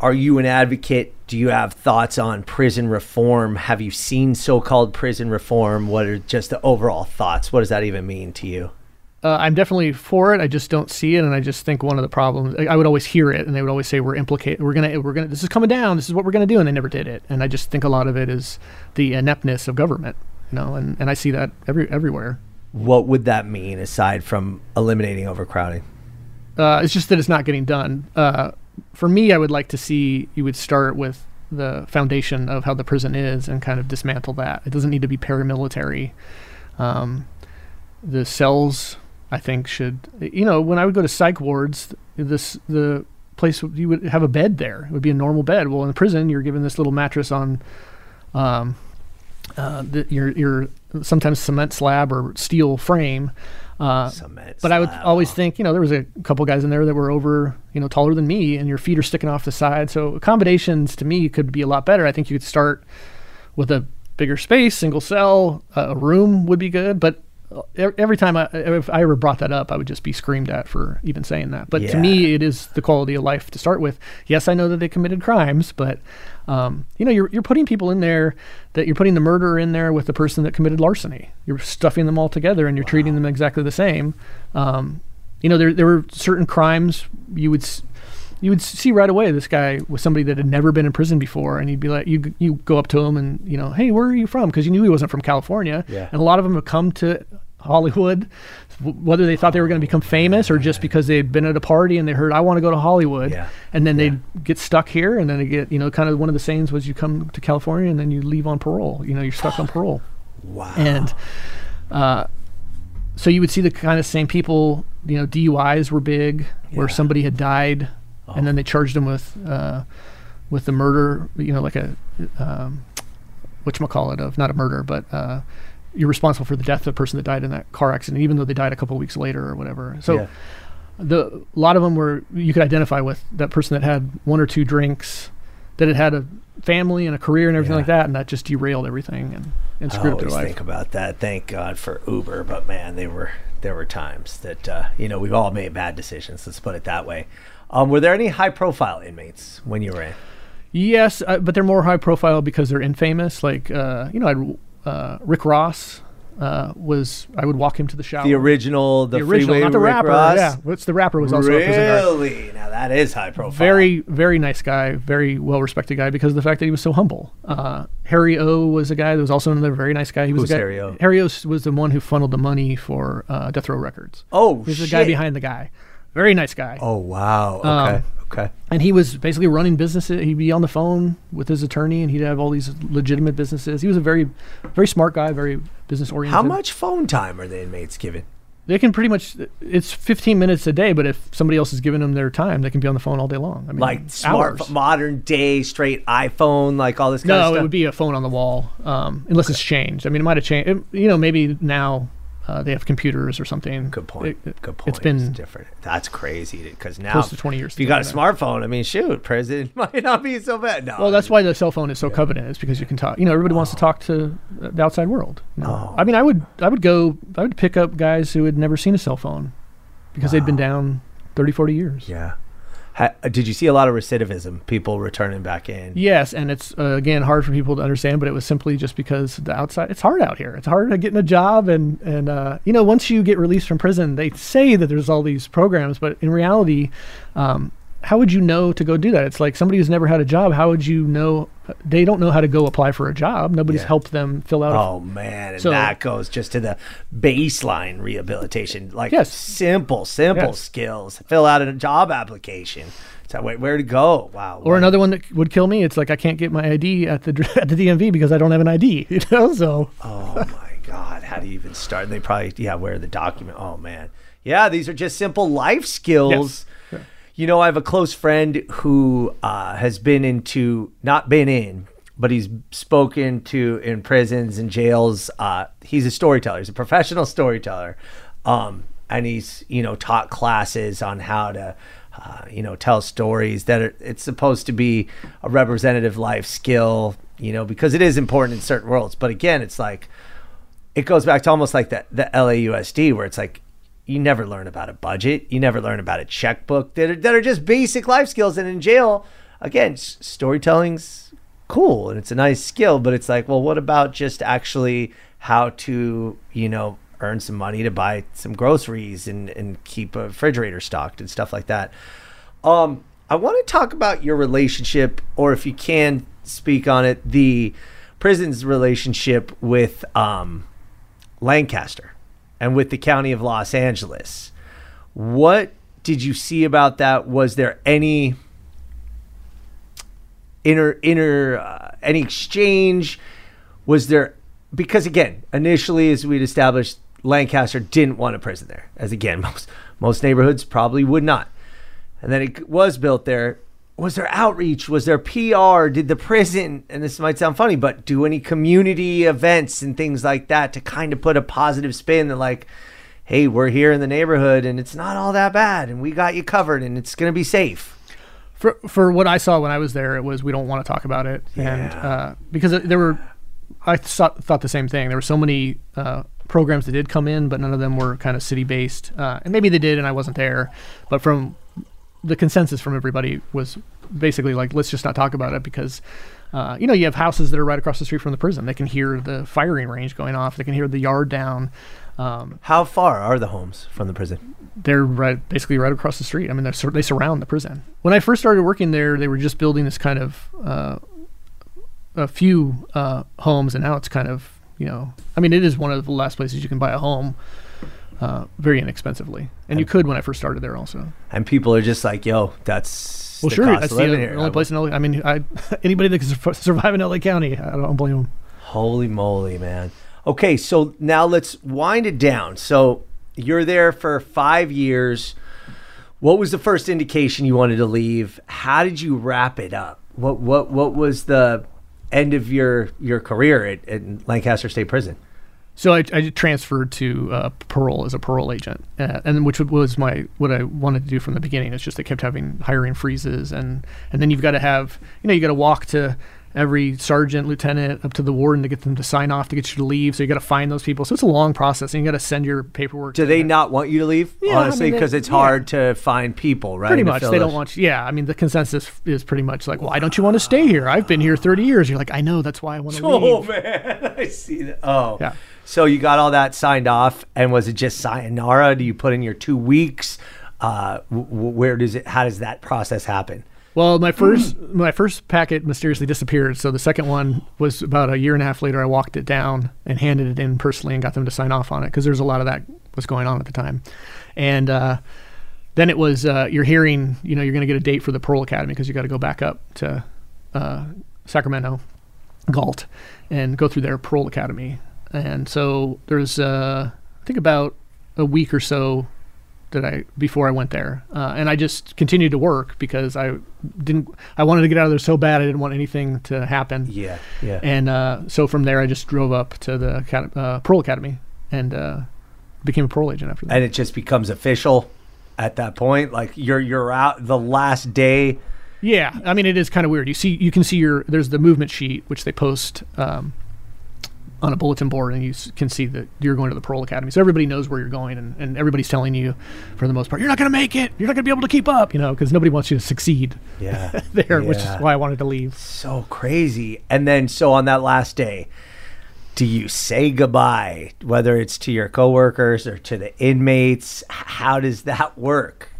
are you an advocate? Do you have thoughts on prison reform? Have you seen so-called prison reform? What are just the overall thoughts? What does that even mean to you? Uh, I'm definitely for it. I just don't see it, and I just think one of the problems. I, I would always hear it, and they would always say we're implicated. We're gonna. We're gonna. This is coming down. This is what we're gonna do, and they never did it. And I just think a lot of it is the ineptness of government, you know. And, and I see that every everywhere. What would that mean aside from eliminating overcrowding? Uh, it's just that it's not getting done. Uh, for me, I would like to see you would start with the foundation of how the prison is and kind of dismantle that. It doesn't need to be paramilitary. Um, the cells. I think should, you know, when I would go to psych wards, this the place, you would have a bed there. It would be a normal bed. Well, in the prison, you're given this little mattress on um, uh, the, your, your sometimes cement slab or steel frame. Uh, cement but slab. I would always think, you know, there was a couple guys in there that were over, you know, taller than me, and your feet are sticking off the side. So accommodations to me could be a lot better. I think you could start with a bigger space, single cell, uh, a room would be good, but every time I, if I ever brought that up, I would just be screamed at for even saying that. But yeah. To me, it is the quality of life to start with. Yes, I know that they committed crimes, but um, you know, you're you're putting people in there that you're putting the murderer in there with the person that committed larceny. You're stuffing them all together, and you're wow. treating them exactly the same. Um, you know, there there were certain crimes you would you would see right away. This guy was somebody that had never been in prison before, and you'd be like, you you go up to him and you know, hey, where are you from? Because you knew he wasn't from California, yeah. And a lot of them have come to Hollywood, whether they thought they were going to become famous or just because they had been at a party and they heard, I want to go to Hollywood. Yeah. And then yeah. they'd get stuck here, and then they get, you know, kind of one of the sayings was you come to California and then you leave on parole. You know, you're stuck on parole. Wow. And uh, so you would see the kind of same people, you know, D U Is were big, yeah. where somebody had died oh. and then they charged them with, uh, with the murder, you know, like a, um, whatchamacallit of, not a murder, but, uh, you're responsible for the death of the person that died in that car accident, even though they died a couple of weeks later or whatever. So yeah. the a lot of them were, you could identify with that person that had one or two drinks, that had had a family and a career and everything yeah. like that, and that just derailed everything. And and scripted life. I always life. think about that. Thank God for Uber, but man, they were there were times that uh, you know, we've all made bad decisions. Let's put it that way. Um, were there any high-profile inmates when you were in? Yes, uh, but they're more high-profile because they're infamous. Like uh, you know, I'd, uh, Rick Ross. Uh, was I would walk him to the shower. The original, the, the original, not the Rick rapper. Ross? Yeah, what's the rapper was also really? Prison guard. Now that is high profile. Very, very nice guy, very well respected guy because of the fact that he was so humble. Uh, Harry O was a guy that was also another very nice guy. He was Who's a guy, Harry O? Harry O was the one who funneled the money for uh, Death Row Records. Oh, he's the guy behind the guy. Very nice guy. Oh wow. Okay. Um, okay. And he was basically running businesses. He'd be on the phone with his attorney, and he'd have all these legitimate businesses. He was a very, very smart guy. Very business oriented. How much phone time are the inmates given? They can pretty much, it's fifteen minutes a day, but if somebody else is giving them their time, they can be on the phone all day long. I mean, like smart, hours. Modern day, straight iPhone, like all this kind no, of stuff? No, it would be a phone on the wall, um, unless okay. it's changed. I mean, it might have changed. It, you know, maybe now uh, they have computers or something. Good point. It, Good point. It's been it's different. That's crazy, because now, close to twenty years if you got a smartphone, I mean, shoot, prison might not be so bad. No, well, that's why the cell phone is so yeah. coveted. It's because you can talk. You know, everybody oh. wants to talk to the outside world. No. I mean, I would, I would go, I would pick up guys who had never seen a cell phone because wow. they'd been down thirty, forty years. Yeah. How, did you see a lot of recidivism, people returning back in? Yes. And it's, uh, again, hard for people to understand, but it was simply just because the outside, it's hard out here. It's hard to get in a job. And, and uh, you know, once you get released from prison, they say that there's all these programs, but in reality, um, how would you know to go do that? It's like somebody who's never had a job. How would you know? They don't know how to go apply for a job. Nobody's yeah. helped them fill out. Oh, a, man. And so, that goes just to the baseline rehabilitation. Like yes. simple, simple yes. skills. Fill out a job application. So wait, where to go? Wow. Or wow. another one that would kill me. It's like I can't get my I D at the at the D M V because I don't have an I D. You know, so. Oh, my God. How do you even start? They probably, yeah, where the document. Oh, man. Yeah, these are just simple life skills. Yes. You know, I have a close friend who uh, has been into, not been in, but he's spoken to in prisons and jails. Uh, he's a storyteller. He's a professional storyteller. Um, and he's, you know, taught classes on how to, uh, you know, tell stories that are, it's supposed to be a representative life skill, you know, because it is important in certain worlds. But again, it's like, it goes back to almost like that the L A U S D where it's like, you never learn about a budget. You never learn about a checkbook. That are, that are just basic life skills. And in jail, again, s- storytelling's cool and it's a nice skill, but it's like, well, what about just actually how to, you know, earn some money to buy some groceries and, and keep a refrigerator stocked and stuff like that. Um, I want to talk about your relationship, or if you can speak on it, the prison's relationship with um, Lancaster. And with the county of Los Angeles. What did you see about that? Was there any inner inner uh, any exchange? Was there, because again, initially, as we'd established, Lancaster didn't want a prison there, as again most most neighborhoods probably would not. And then it was built there. Was there outreach? Was there P R? Did the prison, and this might sound funny, but do any community events and things like that to kind of put a positive spin that like, hey, we're here in the neighborhood and it's not all that bad and we got you covered and it's going to be safe? For for what I saw when I was there, it was, we don't want to talk about it. Yeah. And uh, because there were, I thought, thought the same thing. There were so many uh, programs that did come in, but none of them were kind of city-based. Uh, and maybe they did and I wasn't there, but from the consensus from everybody was basically like, let's just not talk about it because, uh, you know, you have houses that are right across the street from the prison. They can hear the firing range going off. They can hear the yard down. Um, How far are the homes from the prison? They're right, basically right across the street. I mean, they're, they surround the prison. When I first started working there, they were just building this kind of uh, a few uh, homes, and now it's kind of, you know, I mean, it is one of the last places you can buy a home. Uh, very inexpensively, and, and you could when I first started there also. And people are just like, "Yo, that's well, the sure, cost that's of living the here. Only I place in L A." I mean, I, anybody that can survive in L A County, I don't blame them. Holy moly, man! Okay, so now let's wind it down. So you're there for five years. What was the first indication you wanted to leave? How did you wrap it up? What what what was the end of your your career at, at Lancaster State Prison? So I, I transferred to uh, parole as a parole agent, uh, and which was my what I wanted to do from the beginning. It's just they kept having hiring freezes, and, and then you've got to have, you know, you got to walk to every sergeant, lieutenant, up to the warden to get them to sign off to get you to leave. So you got to find those people. So it's a long process, and you got to send your paperwork. Do they not want you to leave? Yeah, honestly, because I mean, it's yeah. hard to find people, right? Pretty much, they don't want you. Yeah, I mean, the consensus is pretty much like, why don't you want to stay here? I've been here thirty years. You're like, I know, that's why I want to leave. Oh man, I see that. Oh, yeah. So you got all that signed off, and was it just sayonara? Do you put in your two weeks? Uh, where does it? How does that process happen? Well, my first my first packet mysteriously disappeared. So the second one was about a year and a half later. I walked it down and handed it in personally and got them to sign off on it because there was a lot of that was going on at the time. And uh, then it was uh, you're hearing, you know, you're going to get a date for the Pearl Academy because you got to go back up to uh, Sacramento, Galt, and go through their Pearl Academy. And so there's uh, I think about a week or so that I before I went there, uh, and I just continued to work because I didn't. I wanted to get out of there so bad. I didn't want anything to happen. Yeah, yeah. And uh, so from there, I just drove up to the acad- uh, parole academy and uh, became a parole agent after that. And it just becomes official at that point. Like you're you're out the last day. Yeah, I mean it is kind of weird. You see, you can see your there's the movement sheet which they post. Um, on a bulletin board, and you can see that you're going to the parole academy. So everybody knows where you're going, and, and everybody's telling you for the most part, you're not going to make it. You're not going to be able to keep up, you know, because nobody wants you to succeed yeah. there, yeah. which is why I wanted to leave. So crazy. And then, so on that last day, do you say goodbye, whether it's to your coworkers or to the inmates? How does that work?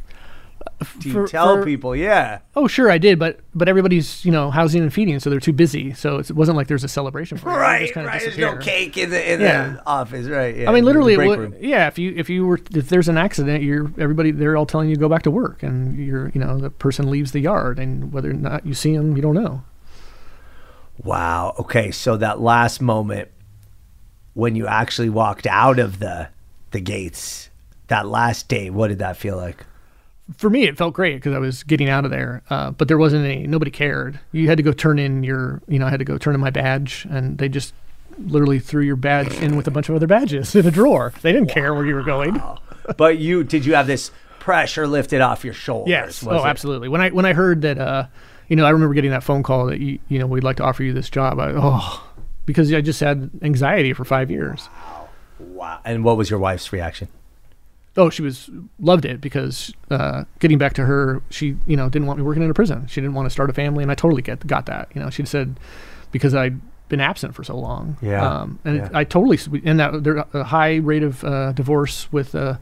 Do you for, tell for, people, yeah. Oh, sure, I did, but but everybody's, you know, housing and feeding, so they're too busy. So it wasn't like there's a celebration for it. Right, right. There's no cake in the in yeah. the office, right? Yeah. I mean, literally, it would, yeah. If you if you were if there's an accident, you're everybody they're all telling you to go back to work, and you're you know the person leaves the yard, and whether or not you see them, you don't know. Wow. Okay. So that last moment when you actually walked out of the the gates, that last day, what did that feel like? For me, it felt great because I was getting out of there, uh, but there wasn't any, nobody cared. You had to go turn in your, you know, I had to go turn in my badge, and they just literally threw your badge in with a bunch of other badges in a drawer. They didn't wow. care where you were going. But you, did you have this pressure lifted off your shoulders? Yes. Was oh, it? Absolutely. When I, when I heard that, uh, you know, I remember getting that phone call that, you, you know, we'd like to offer you this job. I, oh, because I just had anxiety for five years. Wow. Wow. And what was your wife's reaction? Oh, she was loved it because uh, getting back to her, she you know didn't want me working in a prison. She didn't want to start a family, and I totally get got that. You know, she said because I'd been absent for so long. Yeah, um, and yeah. It, I totally and that there's a high rate of uh, divorce with uh,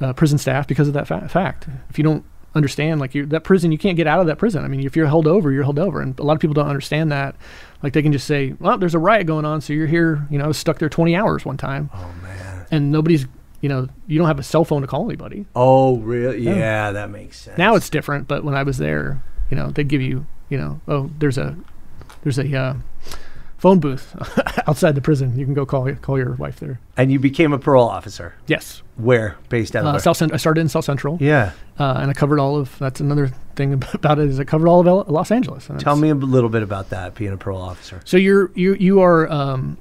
uh, prison staff because of that fa- fact. If you don't understand, like you that prison, you can't get out of that prison. I mean, if you're held over, you're held over, and a lot of people don't understand that. Like they can just say, well, there's a riot going on, so you're here. You know, I was stuck there twenty hours one time. Oh man, and nobody's. You know, you don't have a cell phone to call anybody. Oh, really? Yeah, yeah, that makes sense. Now it's different, but when I was there, you know, they'd give you, you know, oh, there's a, there's a uh, phone booth outside the prison. You can go call call your wife there. And you became a parole officer. Yes. Where? Based out of uh, South Central. I started in South Central. Yeah. Uh, and I covered all of. That's another thing about it is I covered all of Los Angeles. Tell me a little bit about that being a parole officer. So you're you you are. Um,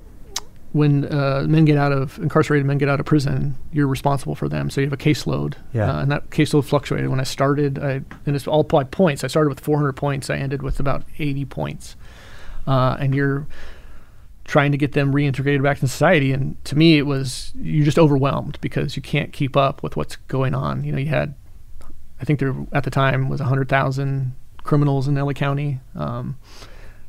When uh, men get out of, incarcerated men get out of prison, you're responsible for them. So you have a caseload. Yeah. Uh, and that caseload fluctuated. When I started, I, and it's all by points. I started with four hundred points. I ended with about eighty points. Uh, and you're trying to get them reintegrated back in society. And to me, it was, you're just overwhelmed because you can't keep up with what's going on. You know, you had, I think there at the time was one hundred thousand criminals in L A County. Um,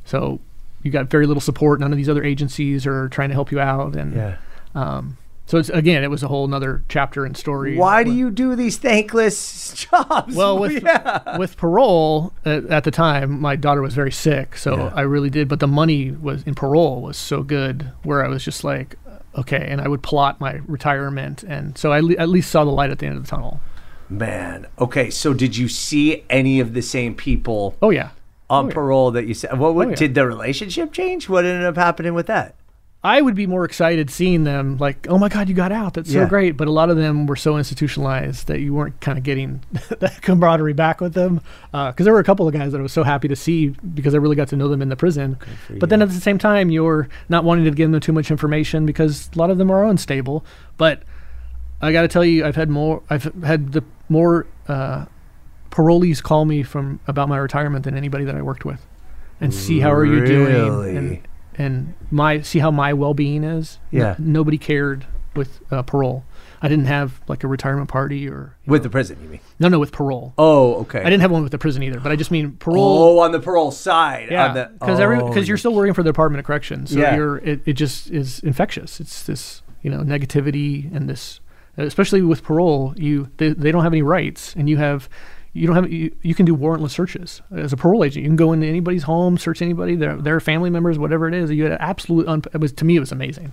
so... You got very little support. None of these other agencies are trying to help you out, and yeah. um, so it's again, it was a whole another chapter and story. Why do you do these thankless jobs? Well, with yeah. with parole uh, at the time, my daughter was very sick, so yeah. I really did. But the money was in parole was so good, where I was just like, okay, and I would plot my retirement, and so I le- at least saw the light at the end of the tunnel. Man, okay, so did you see any of the same people? Oh yeah. On oh, yeah. parole that you said, what, what oh, yeah. did the relationship change? What ended up happening with that? I would be more excited seeing them like, oh my God, you got out. That's yeah. so great. But a lot of them were so institutionalized that you weren't kind of getting that camaraderie back with them. Uh, Cause there were a couple of guys that I was so happy to see because I really got to know them in the prison. Okay, but then at the same time, you're not wanting to give them too much information because a lot of them are unstable. But I got to tell you, I've had more, I've had the more, uh, parolees call me from about my retirement than anybody that I worked with. and see how are you really? doing, and and my see how my well-being is. Yeah. No, nobody cared with uh, parole. I didn't have like a retirement party or with know. the prison. You mean? No, no, with parole. Oh, okay. I didn't have one with the prison either, but I just mean parole. Oh, on the parole side. Yeah, because oh, because you're still working for the Department of Corrections, so yeah. you're it, it just is infectious. It's this you know negativity and this, especially with parole, you they, they don't have any rights, and you have you don't have you, you can do warrantless searches as a parole agent. You can go into anybody's home, search anybody, their their family members, whatever it is. You had absolute. Un, it was to me, it was amazing.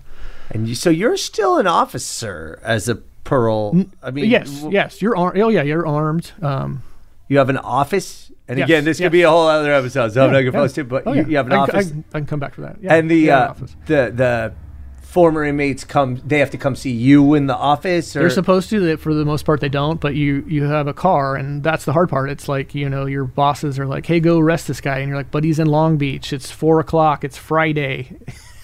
And you, so you're still an officer as a parole. I mean, yes, yes, you're armed. Oh yeah, you're armed. Um, you have an office, and yes, again, this yes. could be a whole other episode. So yeah, I'm not gonna yeah. post it, but oh, you, yeah. you have an I, office. I, I can come back to that. Yeah, and the uh, an the the former inmates come. They have to come see you in the office. Or? They're supposed to. That for the most part, they don't. But you you have a car, and that's the hard part. It's like you know your bosses are like, "Hey, go arrest this guy," and you're like, "But he's in Long Beach. It's four o'clock. It's Friday."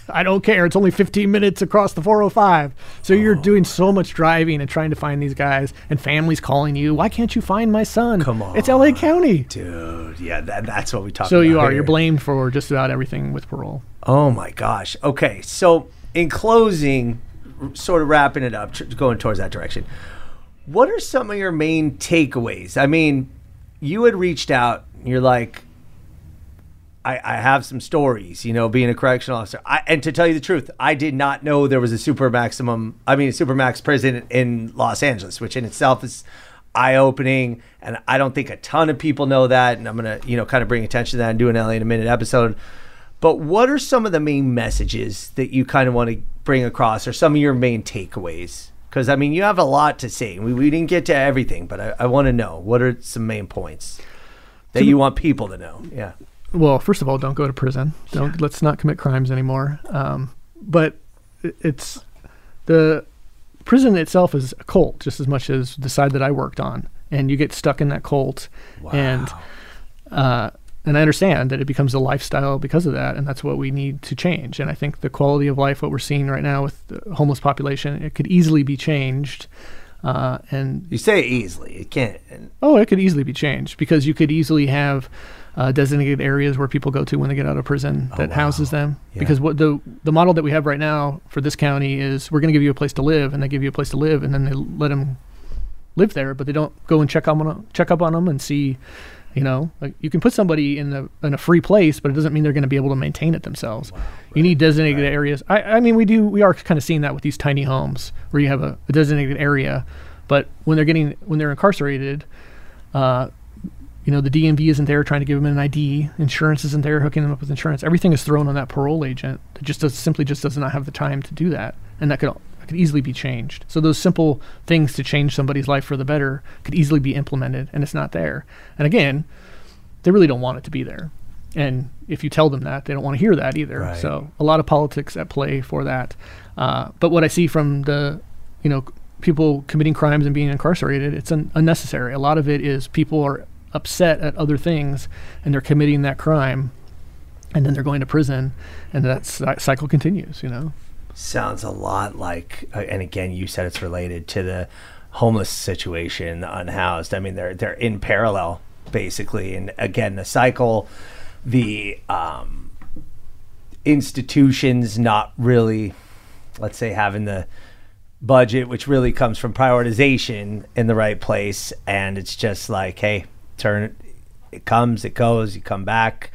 I don't care. It's only fifteen minutes across the four oh five. So oh. you're doing so much driving and trying to find these guys, and families calling you. Why can't you find my son? Come on. It's L A County. Dude. Yeah, that, that's what we talk so about. So you are. Here. You're blamed for just about everything with parole. Oh, my gosh. Okay. So in closing, sort of wrapping it up, going towards that direction, what are some of your main takeaways? I mean, you had reached out. And you're like, I, I have some stories, you know, being a correctional officer. I, and to tell you the truth, I did not know there was a super maximum, I mean, a supermax prison in Los Angeles, which in itself is eye-opening. And I don't think a ton of people know that. And I'm going to, you know, kind of bring attention to that and do an L A in a minute episode. But what are some of the main messages that you kind of want to bring across, or some of your main takeaways? Because, I mean, you have a lot to say. We, we didn't get to everything, but I, I want to know, what are some main points that you want people to know? Yeah. Well, first of all, don't go to prison. Don't let's not commit crimes anymore. Um, but it's the prison itself is a cult just as much as the side that I worked on, and you get stuck in that cult. Wow. And uh, and I understand that it becomes a lifestyle because of that, and that's what we need to change. And I think the quality of life, what we're seeing right now with the homeless population, it could easily be changed. Uh, and you say easily, it can't. Oh, it could easily be changed because you could easily have. Uh, designated areas where people go to when they get out of prison that oh, wow. houses them. Yeah. Because what the the model that we have right now for this county is we're going to give you a place to live, and they give you a place to live, and then they let them live there, but they don't go and check on check up on them and see, you know, like you can put somebody in the in a free place, but it doesn't mean they're going to be able to maintain it themselves. Wow, right, you need designated right. areas. I, I mean, we do we are kind of seeing that with these tiny homes where you have a, a designated area, but when they're getting when they're incarcerated. Uh, You know, the D M V isn't there trying to give them an I D. Insurance isn't there hooking them up with insurance. Everything is thrown on that parole agent that just does, simply just does not have the time to do that. And that could, that could easily be changed. So those simple things to change somebody's life for the better could easily be implemented, and it's not there. And again, they really don't want it to be there. And if you tell them that, they don't want to hear that either. Right. So a lot of politics at play for that. Uh, but what I see from the, you know, people committing crimes and being incarcerated, it's un- unnecessary. A lot of it is people are upset at other things, and they're committing that crime, and then they're going to prison, and that cycle continues. You know, sounds a lot like, uh, and again, you said it's related to the homeless situation, the unhoused. I mean, they're they're in parallel basically, and again, the cycle, the um, institutions not really, let's say, having the budget, which really comes from prioritization in the right place, and it's just like, hey. Turn it comes, it goes, you come back,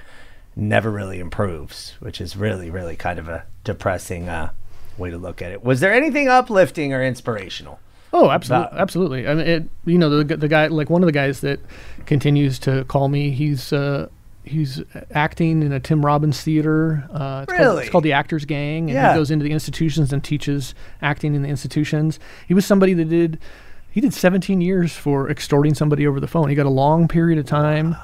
never really improves, which is really, really kind of a depressing uh, way to look at it. Was there anything uplifting or inspirational? Oh, absolutely, about- absolutely. I mean, it, you know, the the guy, like one of the guys that continues to call me, he's uh, he's acting in a Tim Robbins theater. Uh, it's really, called, it's called the Actors Gang, and yeah. he goes into the institutions and teaches acting in the institutions. He was somebody that did. He did seventeen years for extorting somebody over the phone. He got a long period of time.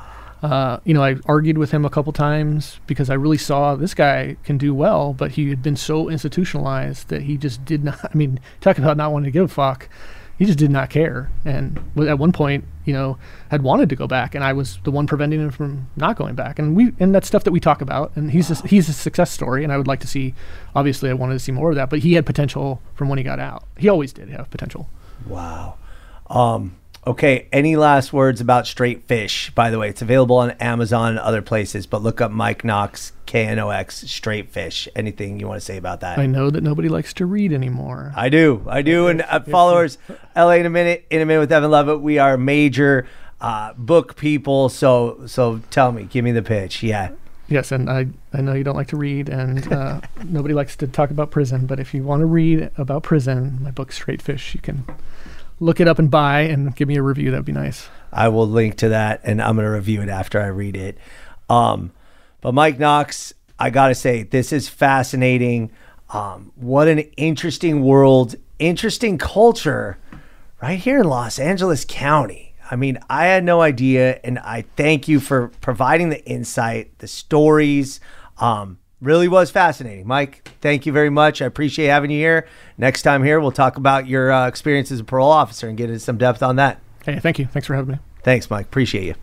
Uh, you know, I argued with him a couple times because I really saw this guy can do well, but he had been so institutionalized that he just did not, I mean, talking about not wanting to give a fuck, he just did not care. And at one point, you know, had wanted to go back, and I was the one preventing him from not going back. And we, and that's stuff that we talk about, and he's a, he's a success story, and I would like to see, obviously I wanted to see more of that, but he had potential from when he got out. He always did have potential. Wow. Um, Okay, any last words about Straight Fish? By the way, it's available on Amazon and other places, but look up Mike Knox, K N O X, Straight Fish. Anything you want to say about that? I know that nobody likes to read anymore. I do. I do. And uh, followers, L A in a minute, in a minute with Evan Lovett. We are major uh, book people, so so tell me. Give me the pitch. Yeah. Yes, and I, I know you don't like to read, and uh, nobody likes to talk about prison, but if you want to read about prison, my book, Straight Fish, you can... look it up and buy and give me a review. That'd be nice. I will link to that, and I'm going to review it after I read it. Um, but Mike Knox, I got to say, this is fascinating. Um, what an interesting world, interesting culture right here in Los Angeles County. I mean, I had no idea, and I thank you for providing the insight, the stories. Um, really was fascinating. Mike, thank you very much. I appreciate having you here. Next time here, we'll talk about your uh, experience as a parole officer and get into some depth on that. Hey, thank you. Thanks for having me. Thanks, Mike. Appreciate you.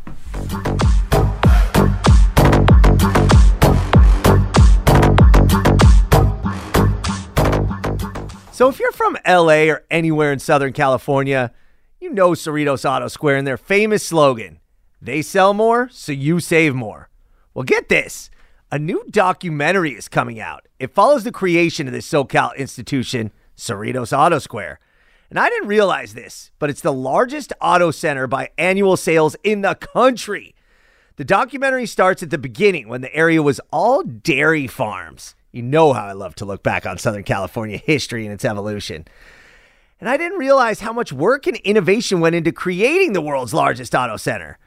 So if you're from L A or anywhere in Southern California, you know Cerritos Auto Square and their famous slogan, they sell more, so you save more. Well, get this. A new documentary is coming out. It follows the creation of this SoCal institution, Cerritos Auto Square. And I didn't realize this, but it's the largest auto center by annual sales in the country. The documentary starts at the beginning when the area was all dairy farms. You know how I love to look back on Southern California history and its evolution. And I didn't realize how much work and innovation went into creating the world's largest auto center.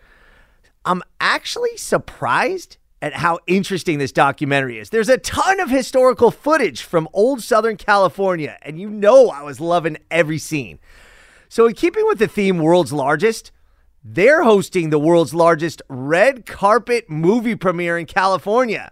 I'm actually surprised at how interesting this documentary is. There's a ton of historical footage from old Southern California, and you know I was loving every scene. So in keeping with the theme World's Largest, they're hosting the world's largest red carpet movie premiere in California.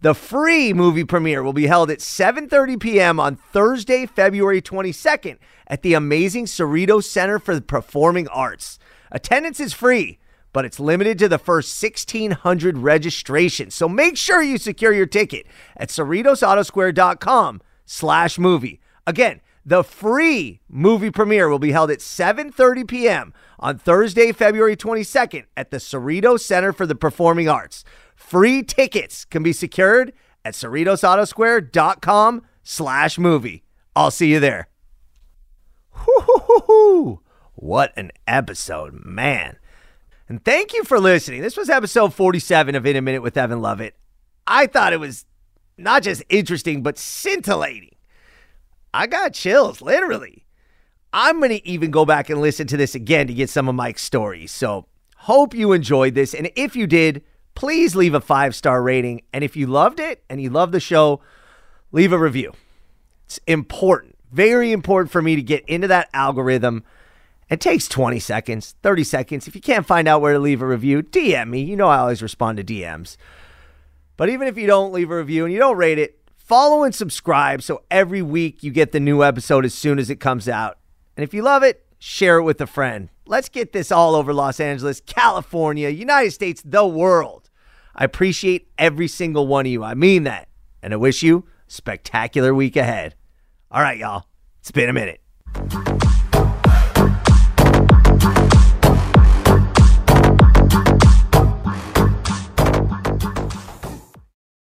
The free movie premiere will be held at seven thirty p.m. on Thursday, February twenty-second at the amazing Cerritos Center for the Performing Arts. Attendance is free, but it's limited to the first sixteen hundred registrations. So make sure you secure your ticket at cerritos auto square dot com slash movie. Again, the free movie premiere will be held at seven thirty p.m. on Thursday, February twenty-second at the Cerritos Center for the Performing Arts. Free tickets can be secured at cerritos auto square dot com slash movie. I'll see you there. Woo-hoo-hoo-hoo. What an episode, man. And thank you for listening. This was episode forty-seven of In a Minute with Evan Lovett. I thought it was not just interesting, but scintillating. I got chills, literally. I'm going to even go back and listen to this again to get some of Mike's stories. So hope you enjoyed this. And if you did, please leave a five-star rating. And if you loved it and you love the show, leave a review. It's important, very important for me to get into that algorithm. It takes twenty seconds, thirty seconds. If you can't find out where to leave a review, D M me. You know I always respond to D Ms. But even if you don't leave a review and you don't rate it, follow and subscribe so every week you get the new episode as soon as it comes out. And if you love it, share it with a friend. Let's get this all over Los Angeles, California, United States, the world. I appreciate every single one of you. I mean that. And I wish you a spectacular week ahead. All right, y'all. It's been a minute.